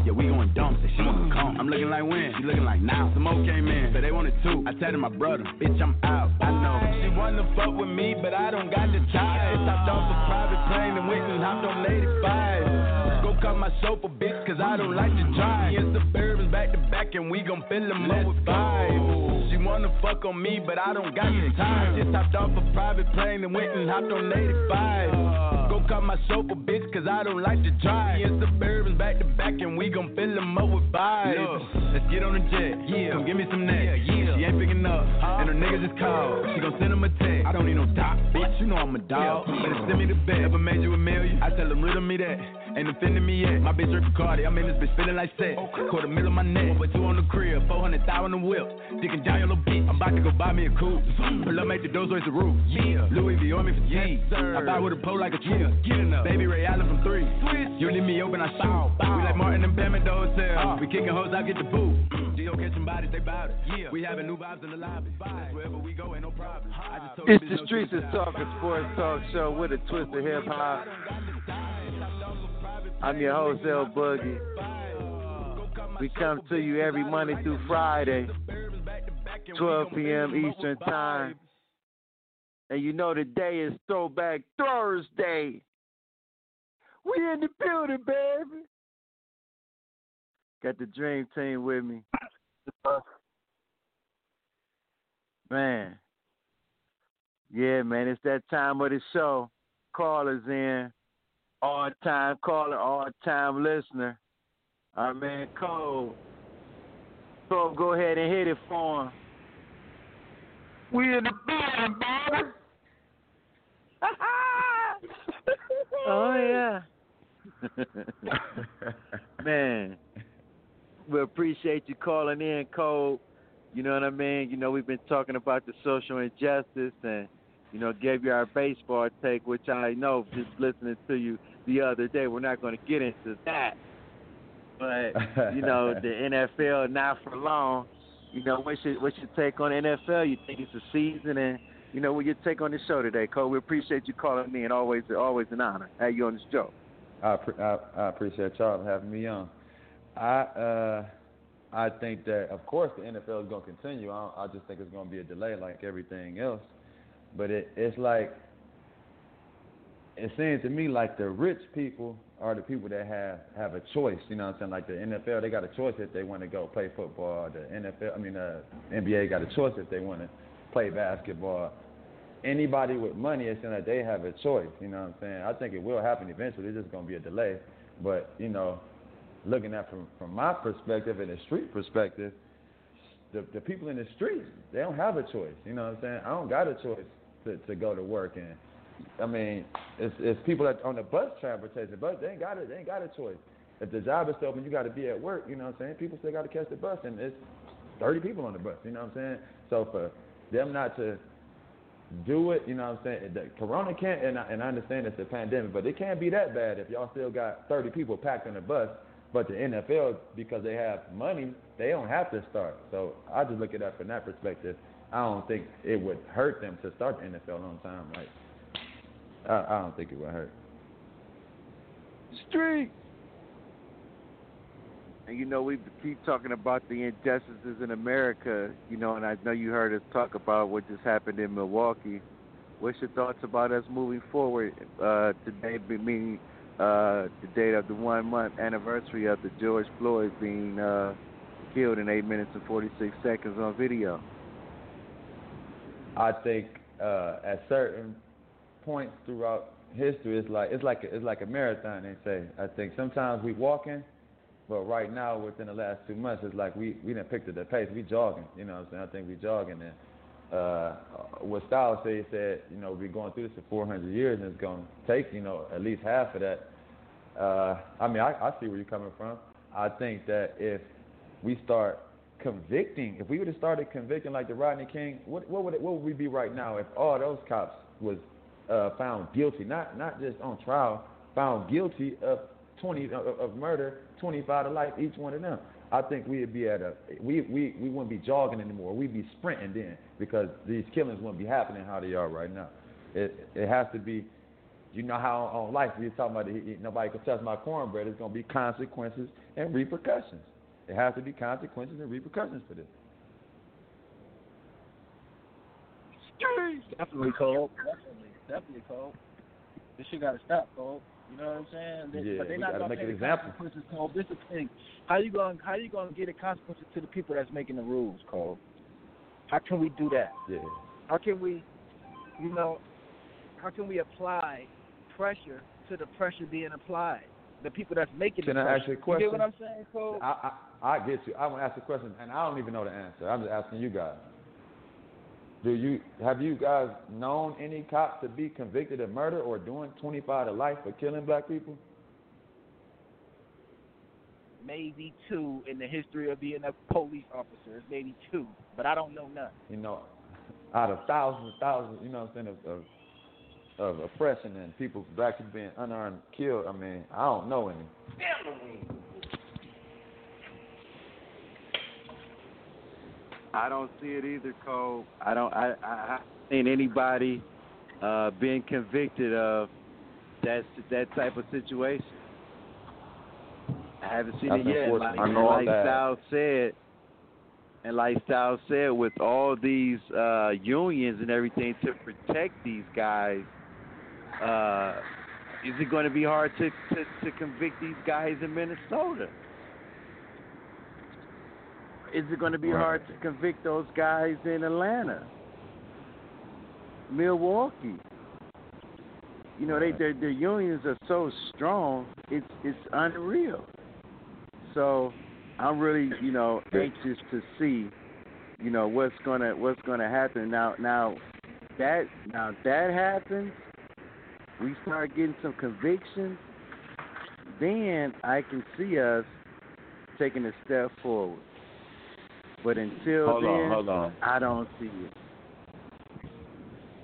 Yeah, we going dumps and she wanna come. I'm looking like when, she looking like now. Some old came in, said they wanted two. I tatted my brother, bitch, I'm out. I know she wanna fuck with me, but I don't got the ties. Hopped off a private plane and went and hopped on 85. Go cut my chauffeur, bitch, cause I don't like to drive. Me and Suburban's back to back and we gon' fill them up with vibes. She wanna fuck on me, but I don't got the ties. Just hopped off a private plane and went and hopped on 85. Cut my sofa, bitch, cause I don't like to drive. Yeah, Suburban's back to back, and we gon' fill them up with vibes. Look, let's get on the jet. Yeah, come give me some neck. Yeah. She ain't picking up, and her niggas just called. She gon' send them a text. I don't need no top, bitch. You know I'm a dog. Better send me the bed. Ever made you a million? I tell them, riddle me that. Ain't offending me yet. My bitch rippin' Cardi. I'm in this bitch feeling like sex. Caught a mill on my neck. 1.2 on the crib. 400,000 on the whip. Dickin' down your little bitch. I'm about to go buy me a coupe. Pull up, make the doors raise the roof. Yeah. Louis V on me for G. I buy with a pole like a tree. Get enough. Baby Ray Allen from 3. You leave me open, I shout. We like Martin and Bam at the hotel. We kicking hoes, I get the boot. Geo catching bodies, they bout it. Yeah. We having new vibes in the lobby. Wherever we go, ain't no problem. It's the Streets is Talking Sports Talk Show with a twist of hip hop. I'm your host, El Boogie. We come to you every Monday through Friday, 12 p.m. Eastern Time. And you know today is Throwback Thursday. We in the building, baby. Got the Dream Team with me. Man. Yeah, man, it's that time of the show. Callers in. All-time caller, all-time listener. Our man Cole. So go ahead and hit it for him. We in the building, baby. Oh, yeah. Man, we appreciate you calling in, Cole. You know what I mean? You know, we've been talking about the social injustice and, you know, gave you our baseball take, which I know just listening to you the other day. We're not going to get into that. But, you know, the NFL, not for long. You know, what's your take on NFL? You think it's a season? And, you know, what your take on the show today, Cole? We appreciate you calling me, and always an honor to have you on this show. I appreciate y'all having me on. I think that, of course, the NFL is going to continue. I just think it's going to be a delay like everything else. But it's like, it seems to me like the rich people are the people that have a choice, you know what I'm saying? Like the NFL, they got a choice if they want to go play football. The NBA got a choice if they want to play basketball. Anybody with money, it's saying that they have a choice, you know what I'm saying? I think it will happen eventually. It's just going to be a delay. But, you know, looking at from my perspective and the street perspective, the people in the streets, they don't have a choice, you know what I'm saying? I don't got a choice to go to work and, I mean, it's people that on the bus transportation, but they ain't got a choice. If the job is still open, you got to be at work, you know what I'm saying? People still got to catch the bus, and it's 30 people on the bus, you know what I'm saying? So for them not to do it, you know what I'm saying? The corona can't, and I understand it's a pandemic, but it can't be that bad if y'all still got 30 people packed on the bus, but the NFL, because they have money, they don't have to start. So I just look at that from that perspective. I don't think it would hurt them to start the NFL on time, like, I don't think it would hurt. Street. And, you know, we keep talking about the injustices in America, you know, and I know you heard us talk about what just happened in Milwaukee. What's your thoughts about us moving forward today, meaning the date of the 1-month anniversary of the George Floyd being killed in 8 minutes and 46 seconds on video? I think at certain points throughout history, it's like a marathon. They say. I think sometimes we walking, but right now within the last 2 months, it's like we done picked up the pace. We jogging, you know what I'm saying? I think we jogging. And what Styles said, he said, you know, we're going through this for 400 years, and it's gonna take, you know, at least half of that. I mean, I see where you're coming from. I think that if we start convicting, if we would have started convicting like the Rodney King, what would we be right now if all those cops was found guilty, not just on trial, found guilty of 20 of murder, 25 to life each one of them. I think we'd be at we wouldn't be jogging anymore. We'd be sprinting then, because these killings wouldn't be happening how they are right now. It has to be, you know how on life we're talking about nobody can touch my cornbread. It's gonna be consequences and repercussions. It has to be consequences and repercussions for this. Definitely, Cole. Definitely, Cole. This shit gotta stop, Cole. You know what I'm saying? But they're not gonna make an example. Cole, this is the thing. How you gonna get the consequences to the people that's making the rules, Cole? How can we do that? Yeah. How can we apply pressure to the pressure being applied? The people that's making the pressure. Can I ask you a question? You get what I'm saying, Cole? I get you. I want to ask a question, and I don't even know the answer. I'm just asking you guys. Have you guys known any cops to be convicted of murder or doing 25 to life for killing black people? Maybe two in the history of being a police officer. Maybe two, but I don't know none. You know, out of thousands and thousands, you know what I'm saying, of oppression and people, black people being unarmed, killed, I mean, I don't know any. I don't see it either, Cole. I haven't seen anybody being convicted of that type of situation. I haven't seen it yet. Like Styles said, with all these unions and everything to protect these guys, is it going to be hard to convict these guys in Minnesota? Is it going to be hard to convict those guys in Atlanta, Milwaukee? You know, their unions are so strong, it's unreal. So I'm really, you know, anxious to see, you know, what's gonna happen. Now that happens, we start getting some convictions, then I can see us taking a step forward. But until hold on. I don't see it.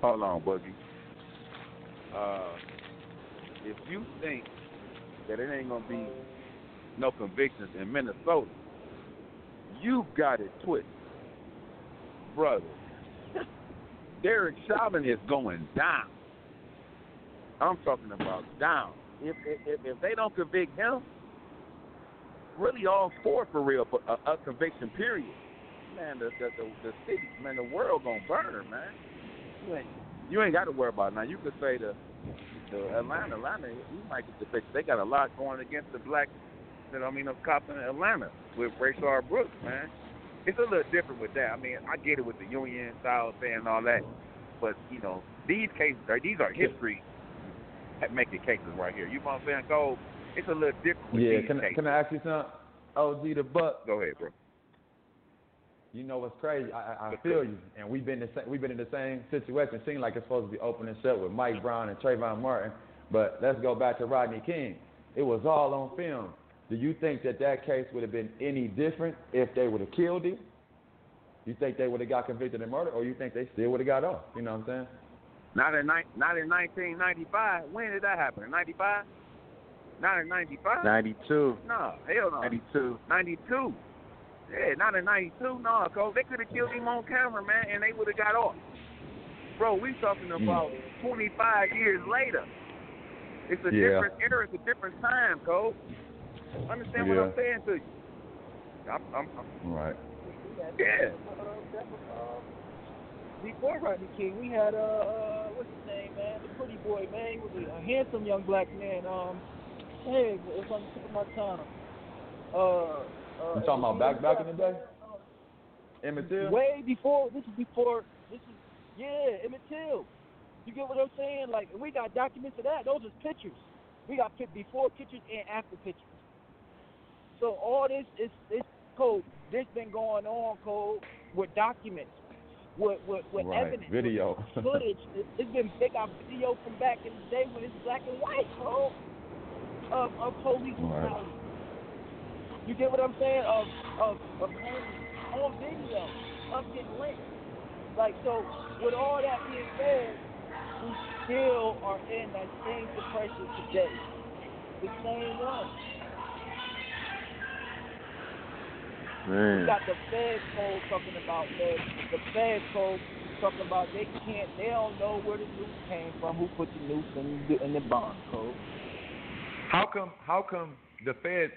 Hold on, Boogie. If you think that it ain't gonna be no convictions in Minnesota, you got it twisted, brother. Derek Chauvin is going down. I'm talking about down. If they don't convict him, really all four for real, but a conviction period. Man, the city, man, the world gonna burn, man. You ain't got to worry about it. Now you could say the Atlanta, you might get the picture. They got a lot going against the black. Of cops in Atlanta with Rayshard Brooks, man. It's a little different with that. I mean, I get it with the union style and all that, but you know, these cases, these are history that make the cases right here. You know what I'm saying? Go. It's a little different with these cases. Can I ask you something? OG Da Buck. Go ahead, bro. You know what's crazy? I feel you, and we've been in the same situation. It seems like it's supposed to be open and shut with Mike Brown and Trayvon Martin, but let's go back to Rodney King. It was all on film. Do you think that case would have been any different if they would have killed him? You think they would have got convicted of murder, or you think they still would have got off? You know what I'm saying? Not in 1995. When did that happen? In 95? Not in 95? 92. No, hell no. 92. 92. Yeah, not in 92. No, cause they could have killed him on camera, man, and they would have got off. Bro, we talking about 25 years later. It's a different era. It's a different time, Cole. Understand what I'm saying to you? I'm right. Yeah. Before Rodney King, we had what's his name, man? The pretty boy, man. He was a handsome young black man. Hey, it's on the tip of my tongue. You talking about back in the day? Emmett Till. Way before. This is yeah, Emmett Till. You get what I'm saying? Like, we got documents of that. Those are pictures. We got before pictures and after pictures. So all this is Cole. This been going on, Cole, with documents, with evidence, video, with footage. It's been big out video from back in the day when it's black and white, Cole, of police brutality. You get what I'm saying? Of on video, of getting linked. Like, so with all that being said, who still are in that same depression today. The same one. Man. We got the Fed code talking about that. The Fed code talking about they don't know where the news came from, who put the news in the bond code. How come the Fed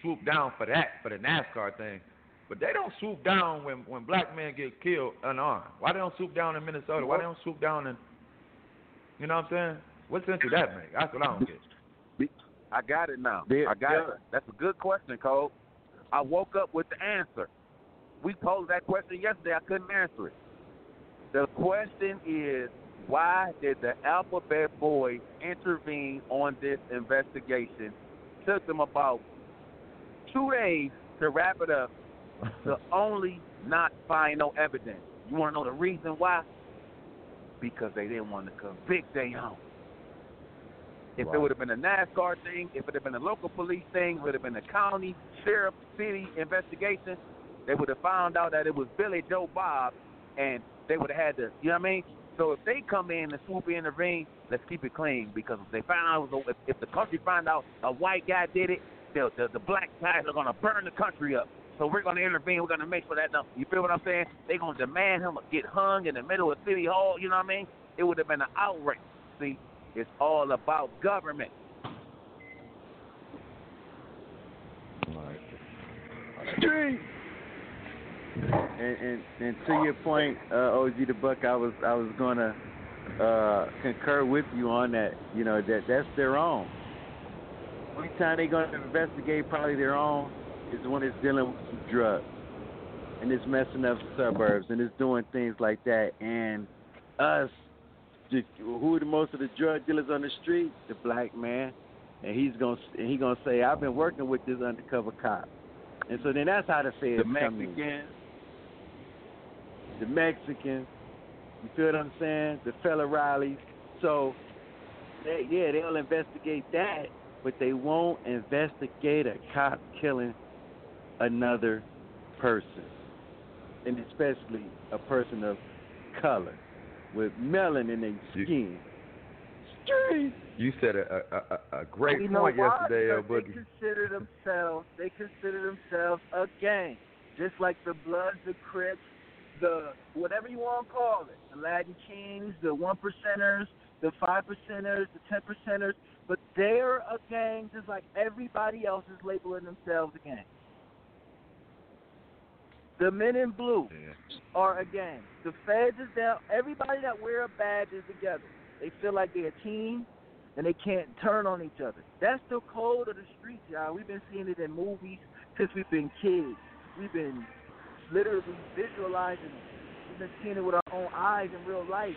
swooped down for that, for the NASCAR thing? But they don't swoop down when black men get killed unarmed. Why they don't swoop down in Minnesota? Why they don't swoop down in, you know what I'm saying? What sense does that make? That's what I don't get. I got it now. I got it. That's a good question, Cole. I woke up with the answer. We posed that question yesterday. I couldn't answer it. The question is, why did the Alphabet Boys intervene on this investigation? Took them about 2 days to wrap it up. To only not find no evidence. You want to know the reason why? Because they didn't want to convict their own. If it would have been a NASCAR thing, if it would have been a local police thing, if it would have been a county, sheriff, city investigation, they would have found out that it was Billy Joe Bob, and they would have had to, you know what I mean? So if they come in and swoop in the ring, let's keep it clean, because if they find out, if the country find out a white guy did it, the black guys are going to burn the country up. So we're going to intervene. We're going to make sure that, you feel what I'm saying? They're going to demand him get hung in the middle of City Hall. You know what I mean? It would have been an outrage. See, it's all about government. All right. Street. And to your point, OG Da Buck, I was going to concur with you on that. You know, that's their own. Only time they're going to investigate probably their own is when it's dealing with drugs and it's messing up suburbs and it's doing things like that. And us, who are the most of the drug dealers on the street? The black man. And he's gonna say, I've been working with this undercover cop. And so then that's how to say it's coming. The Mexicans. You feel what I'm saying? The fella Rileys. So they'll investigate that, but they won't investigate a cop killing another person, and especially a person of color with melanin in their skin. You said a great point yesterday, El Boogie. They consider themselves a gang, just like the Bloods, the Crips, the whatever you want to call it, the Latin Kings, the 1%ers, the 5%ers, the 10%ers. But they're a gang just like everybody else is labeling themselves a gang. The men in blue are a gang. The Feds is down. Everybody that wear a badge is together. They feel like they're a team, and they can't turn on each other. That's the code of the streets, y'all. We've been seeing it in movies since we've been kids. We've been literally visualizing it. We've been seeing it with our own eyes in real life.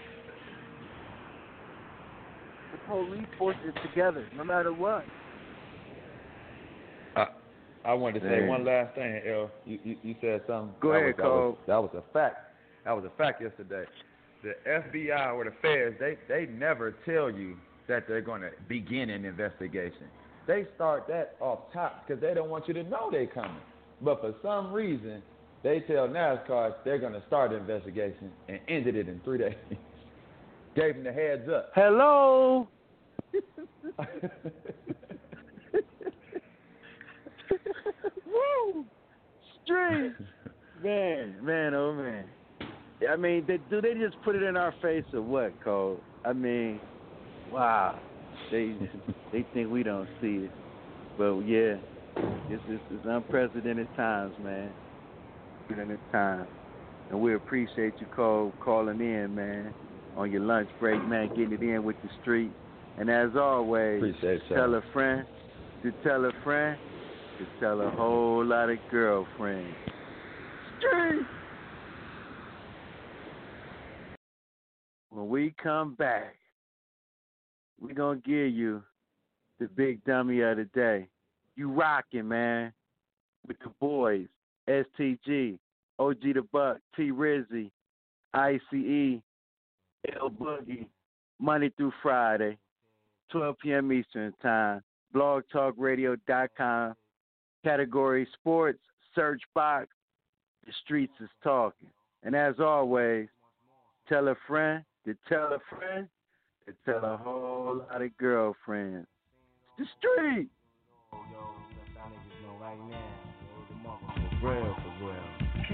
The police force is together, no matter what. I wanted to say one last thing, El. You said something. Go ahead, Cole. That was a fact. That was a fact yesterday. The FBI or the Feds, they never tell you that they're going to begin an investigation. They start that off top because they don't want you to know they're coming. But for some reason, they tell NASCAR they're going to start an investigation and ended it in 3 days. Gave them the heads up. Hello. Woo! Streets. Man, oh man. I mean, they just put it in our face or what, Cole? I mean, wow. They think we don't see it. But yeah, it's unprecedented times, man. Unprecedented times. And we appreciate you, Cole, calling in, man, on your lunch break, man, getting it in with the street. And as always, tell a friend, to tell a whole lot of girlfriends. Street! When we come back, we're going to give you the big dummy of the day. You rocking, man, with the boys, STG, OG Da Buck, T-Rizzy, ICE, El Boogie, Monday through Friday, 12 p.m. Eastern Time, blogtalkradio.com, category sports, search box, the streets is talking. And as always, tell a friend to tell a friend and tell a whole lot of girlfriends. The street. Yo, y'all niggas know right now. For real, for real.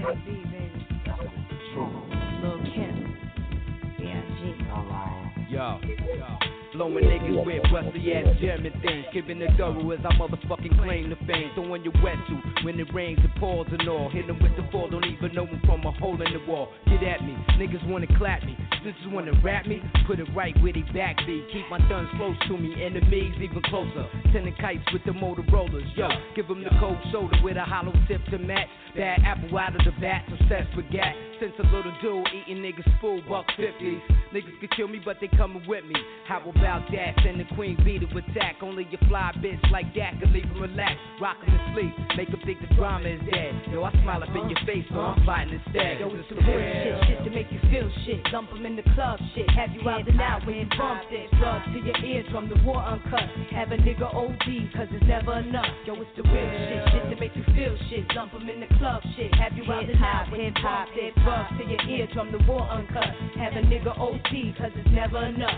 Could be, baby. That's the truth. Lil' Kim. B.I.G. All right. Yo. Blowing niggas with rusty ass German things, giving it thorough as I motherfucking claim the fame. Throwing your wetsuit when it rains and pours and all. Hit them with the fall, don't even know them from a hole in the wall. Get at me, niggas wanna clap me, sisters wanna rap me, put it right where they back be. Keep my guns close to me, enemies even closer. Sending kites with the Motorollas, yo. Give them the cold soda with a hollow tip to match. Bad apple out of the vat, obsessed with gat. Since a little dude eating niggas full $1.50. Niggas could kill me, but they coming with me. How about that? Send the queen bee to attack. Only a fly bitch like that can leave him relaxed. Rock him to sleep, make him think the drama is dead. Yo, I smile up in your face, so I'm fighting instead. Yo, it's some real shit to make you feel shit. Dump him in the club, shit. Have you out and out when bumps it. Drugs to your eardrum, the war uncut. Have a nigga OD, cause it's never enough. Yo, it's the real shit to make you feel shit. Dump him in the club, shit. Have you out and out when bumps it. Drugs to your eardrum, the war uncut. Have a nigga OD, cause it's never enough.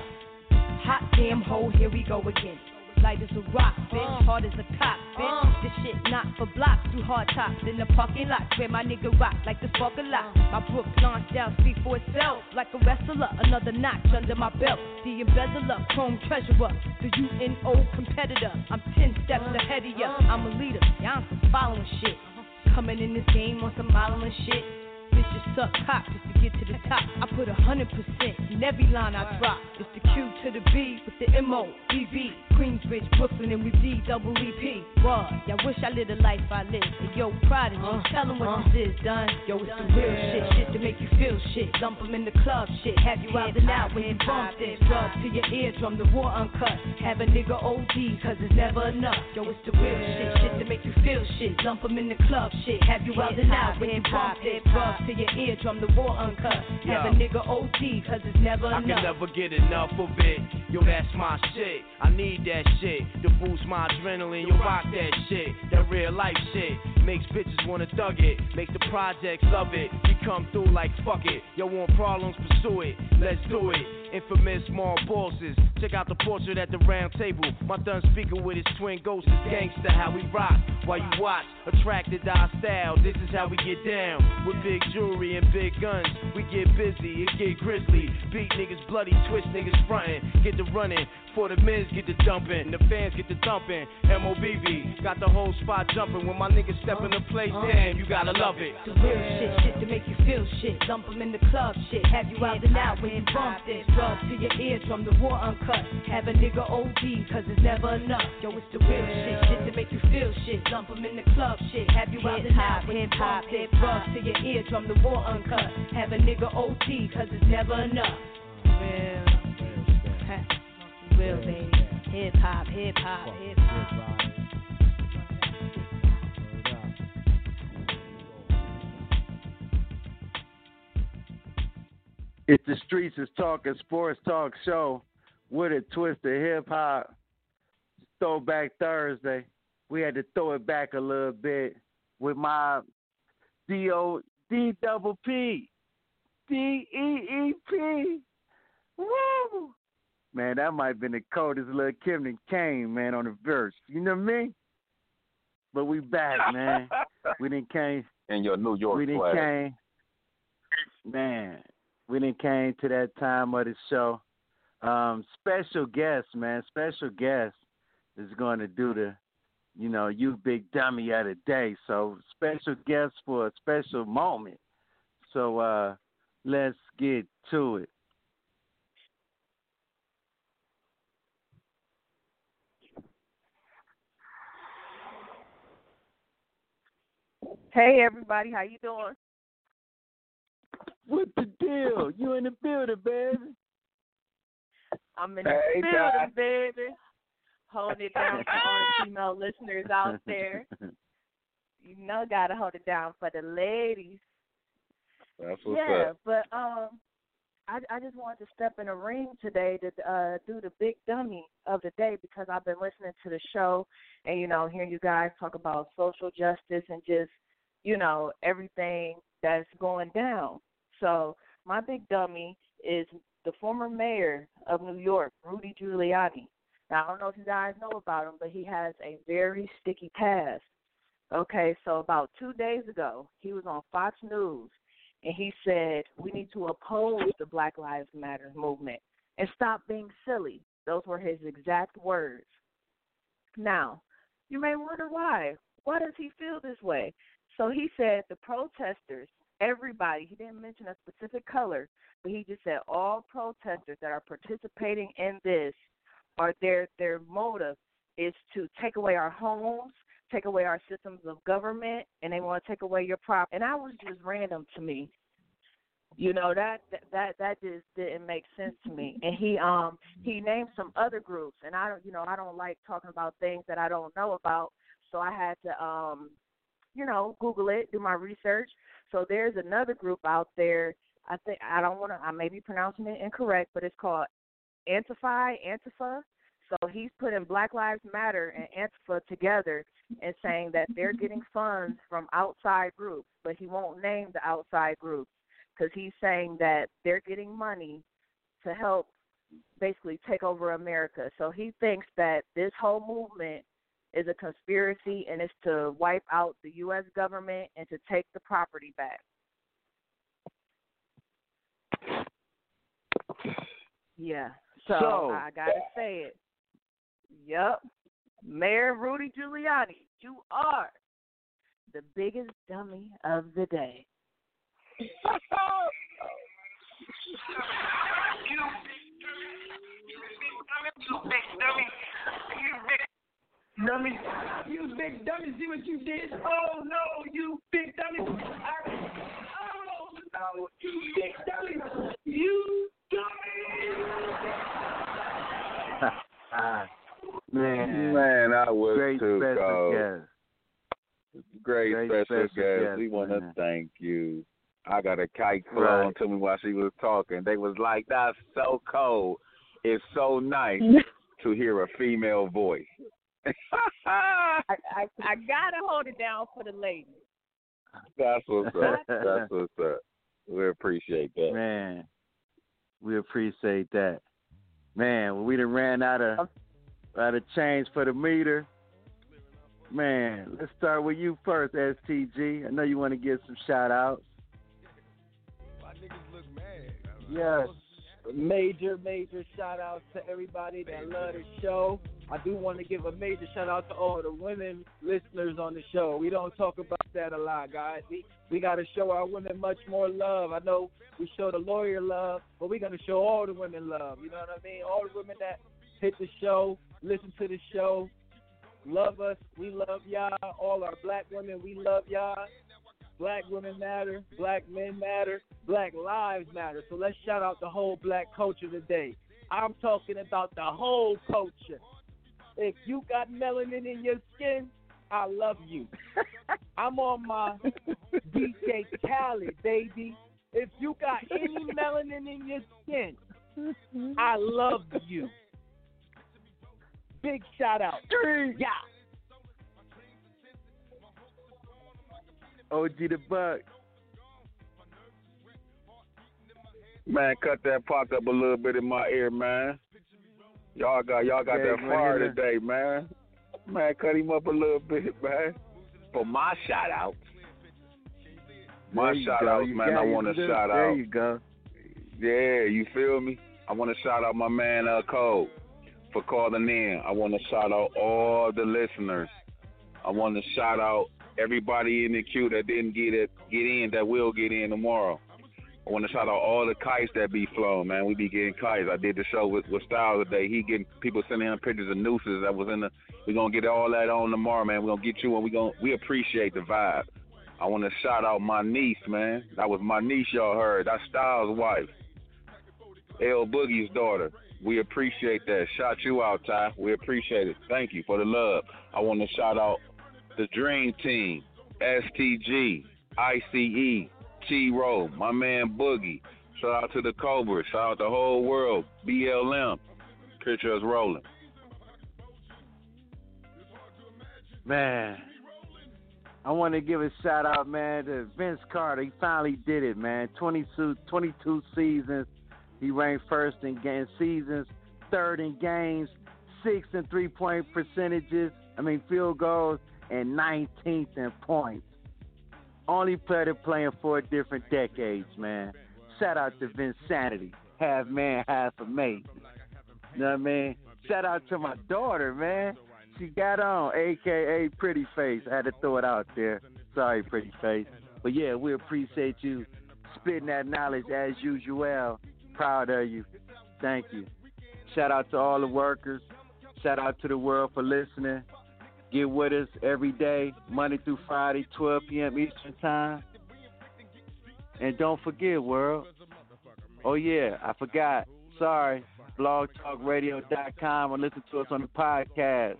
Hot damn hole, here we go again. Light as a rock, bitch, hard as a cop, bitch. This shit not for blocks, through hard tops in the parking lot, where my nigga rock like the fuck a lot. My Brooklyn style speak for itself, like a wrestler, another notch under my belt. The embezzler, chrome treasurer, the UNO competitor. I'm 10 steps ahead of ya, I'm a leader, y'all some following shit. Coming in this game on some modeling shit. Bitches suck cock just to get to the top. I put 100% in every line I drop. It's the Q to the B with the M-O-E-B. Queensbridge, Brooklyn, and we D-double-E-P. Wow, y'all wish I lived the life I lived. But yo, Prodigy, tell them what this is, done. Yo, it's the real shit to make you feel shit. Dump them in the club, shit. Have you out and out when bumps it. Drugs to your eardrum, the war uncut. Have a nigga OD, cause it's never enough. Yo, it's the real shit to make you feel shit. Dump them in the club, shit. Have you out and out when bumps it. Drugs to your eardrum, the war uncut. Have a nigga OD, cause it's never enough. I can never get enough of it. Yo, that's my shit. I need that shit to boost my adrenaline. You rock that shit, that real life shit. Makes bitches wanna thug it, makes the projects of it. We come through like fuck it. Yo, want problems, pursue it, let's do it. Infamous small bosses, check out the portrait at the round table. My thun speaker with his twin ghosts is gangster. How we rock, while you watch, attracted to our style. This is how we get down, with big jewelry and big guns. We get busy, it get grisly. Beat niggas bloody, twist niggas frontin'. Get the running, for the men's get the dumpin'. The fans get the thumpin', M.O.B.B. Got the whole spot jumpin'. When my niggas step in the place, damn, you gotta love it. The real shit to make you feel shit. Dump them in the club, shit. Have you out and out when bumps it. Drugs to your eardrum, the war uncut. Have a nigga OD, cause it's never enough. Yo, it's the real shit to make you feel shit. Dump them in the club, shit. Have you out and out when bumps it. Drugs to your eardrum, the war uncut. Have a nigga OD, cause it's never enough. Real. Real, baby. Hip hop, hip hop, hip hop. It's the Streets is Talking Sports Talk Show with a twist of hip hop. Throwback Thursday. We had to throw it back a little bit with my D-O-D-double-P-D-E-E-P. Woo! Man, that might have been the coldest little Kim came, man, on the verse. You know what I mean? But we back, man. We didn't came. In your New York flag. Man. We done came to that time of the show. Special guest, man. Special guest is going to do the, you know, you big dummy of the day. So special guest for a special moment. So let's get to it. Hey, everybody. How you doing? What the deal? You in the building, baby. I'm in the building, baby. Holding it down for all the female listeners out there. You know, gotta hold it down for the ladies. That's what's up. But I just wanted to step in a ring today to do the big dummy of the day because I've been listening to the show and, you know, hearing you guys talk about social justice and just, you know, everything that's going down. So my big dummy is the former mayor of New York, Rudy Giuliani. Now, I don't know if you guys know about him, but he has a very sticky past. Okay, so about 2 days ago, he was on Fox News, and he said, we need to oppose the Black Lives Matter movement and stop being silly. Those were his exact words. Now, you may wonder why. Why does he feel this way? So he said the protesters, everybody, he didn't mention a specific color, but he just said all protesters that are participating in this are their motive is to take away our homes, take away our systems of government, and they want to take away your property. And that was just random to me. You know, that just didn't make sense to me. And he named some other groups, and I don't like talking about things that I don't know about, so I had to Google it, do my research. So there's another group out there. I may be pronouncing it incorrect, but it's called Antifa. So he's putting Black Lives Matter and Antifa together and saying that they're getting funds from outside groups, but he won't name the outside groups because he's saying that they're getting money to help basically take over America. So he thinks that this whole movement is a conspiracy and it's to wipe out the U.S. government and to take the property back. Yeah. So I got to say it. Yep. Mayor Rudy Giuliani, you are the biggest dummy of the day. You big dummy, see what you did? Oh, no, you big dummy. Oh, no, you big dummy. You dummy. Man, I was too cold. Great special guest. We want to thank you. I got a kite flown to me while she was talking. They was like, that's so cold. It's so nice to hear a female voice. I gotta hold it down for the ladies. That's what's up. That's what's up. We appreciate that. Man, we appreciate that. Man, when we done ran out of change for the meter. Man, let's start with you first, STG. I know you want to give some shout outs. My niggas look mad. Yes. Major shout out to everybody that love the show. I do want to give a major shout out to all the women listeners on the show. We don't talk about that a lot, guys. We got to show our women much more love. I know we show the lawyer love, but we're going to show all the women love. You know what I mean? All the women that hit the show, listen to the show, love us. We love y'all. All our black women, we love y'all. Black women matter. Black men matter. Black lives matter. So let's shout out the whole black culture today. I'm talking about the whole culture. If you got melanin in your skin, I love you. I'm on my DJ Khaled, baby. If you got any melanin in your skin, I love you. Big shout out. Yeah. OG Da Buck. Man, cut that pop up a little bit in my ear, man. Y'all got that fire today, man. Man, cut him up a little bit, man. For my shout out. My shout out, man, I want to shout out. There you go. Yeah, you feel me? I want to shout out my man, Cole, for calling in. I want to shout out all the listeners. I want to shout out everybody in the queue that didn't get in that will get in tomorrow. I want to shout out all the kites that be flown, man. We be getting kites. I did the show with Styles today. He getting people sending him pictures of nooses that was in the. We're going to get all that on tomorrow, man. We're going to get you and we appreciate the vibe. I want to shout out my niece, man. That was my niece y'all heard. That's Styles' wife. El Boogie's daughter. We appreciate that. Shout you out, Ty. We appreciate it. Thank you for the love. I want to shout out the Dream Team, STG, ICE, T-Ro, my man Boogie. Shout out to the Cobra. Shout out the whole world. BLM. Picture us rolling. Man, I want to give a shout out, man, to Vince Carter. He finally did it, man. 22 seasons. He ranked first in game seasons, third in games, sixth in three-point percentages, field goals, and 19th in points. Only player to play in four different decades, man. Shout out to Vince Sanity. Half man, half a mate. You know what I mean? Shout out to my daughter, man. She got on, a.k.a. Pretty Face. I had to throw it out there. Sorry, Pretty Face. But, yeah, we appreciate you spitting that knowledge as usual. Proud of you. Thank you. Shout out to all the workers. Shout out to the world for listening. Get with us every day, Monday through Friday, 12 p.m. Eastern Time. And don't forget, world. Oh, yeah, I forgot. Sorry. blogtalkradio.com and listen to us on the podcast.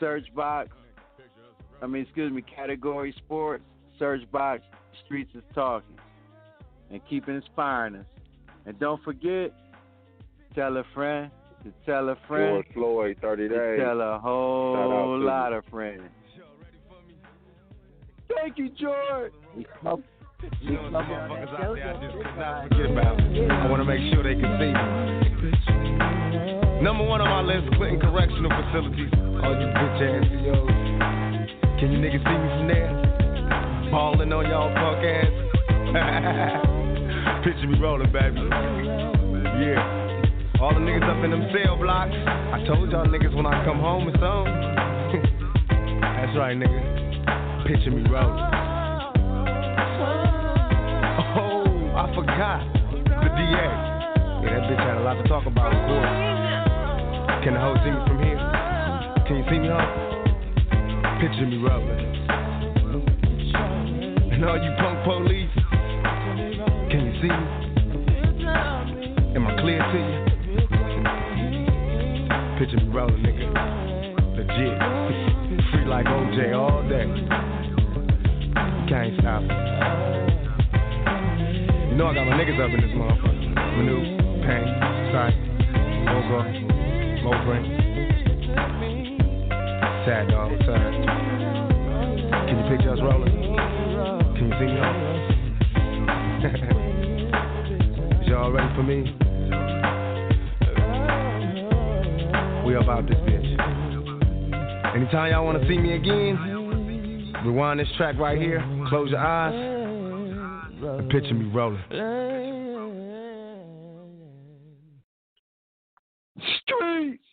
Search box. Category sports. Search box. Streets is talking. And keep inspiring us. And don't forget, tell a friend to tell a friend. George Floyd, 30 days. To tell a whole lot of friends. Thank you, George. You know the motherfuckers out there I just could not forget about. I want to make sure they can see me. Number one on my list, Clinton Correctional Facilities. All you bitch ass CEOs. Can you niggas see me from there? Balling on y'all punk ass. Picture me rolling, baby. Yeah. All the niggas up in them cell blocks. I told y'all niggas when I come home it's on. That's right, nigga. Picture me rolling. I forgot the DA. Yeah, that bitch had a lot to talk about, of course. Can the hoe see me from here? Can you see me, hoe? Picture me rubbing. And all you punk police, can you see me? Am I clear to you? Picture me rolling, nigga. Legit. Free like OJ all day. Can't stop me. You know I got my niggas up in this motherfucker. Manu, Payne, Sai, Mogo, Mobrin. Sad dog, sad. Can you picture us rolling? Can you see me on? Is y'all ready for me? We about this bitch. Anytime y'all wanna see me again, rewind this track right here. Close your eyes. Picture me rolling. Streets.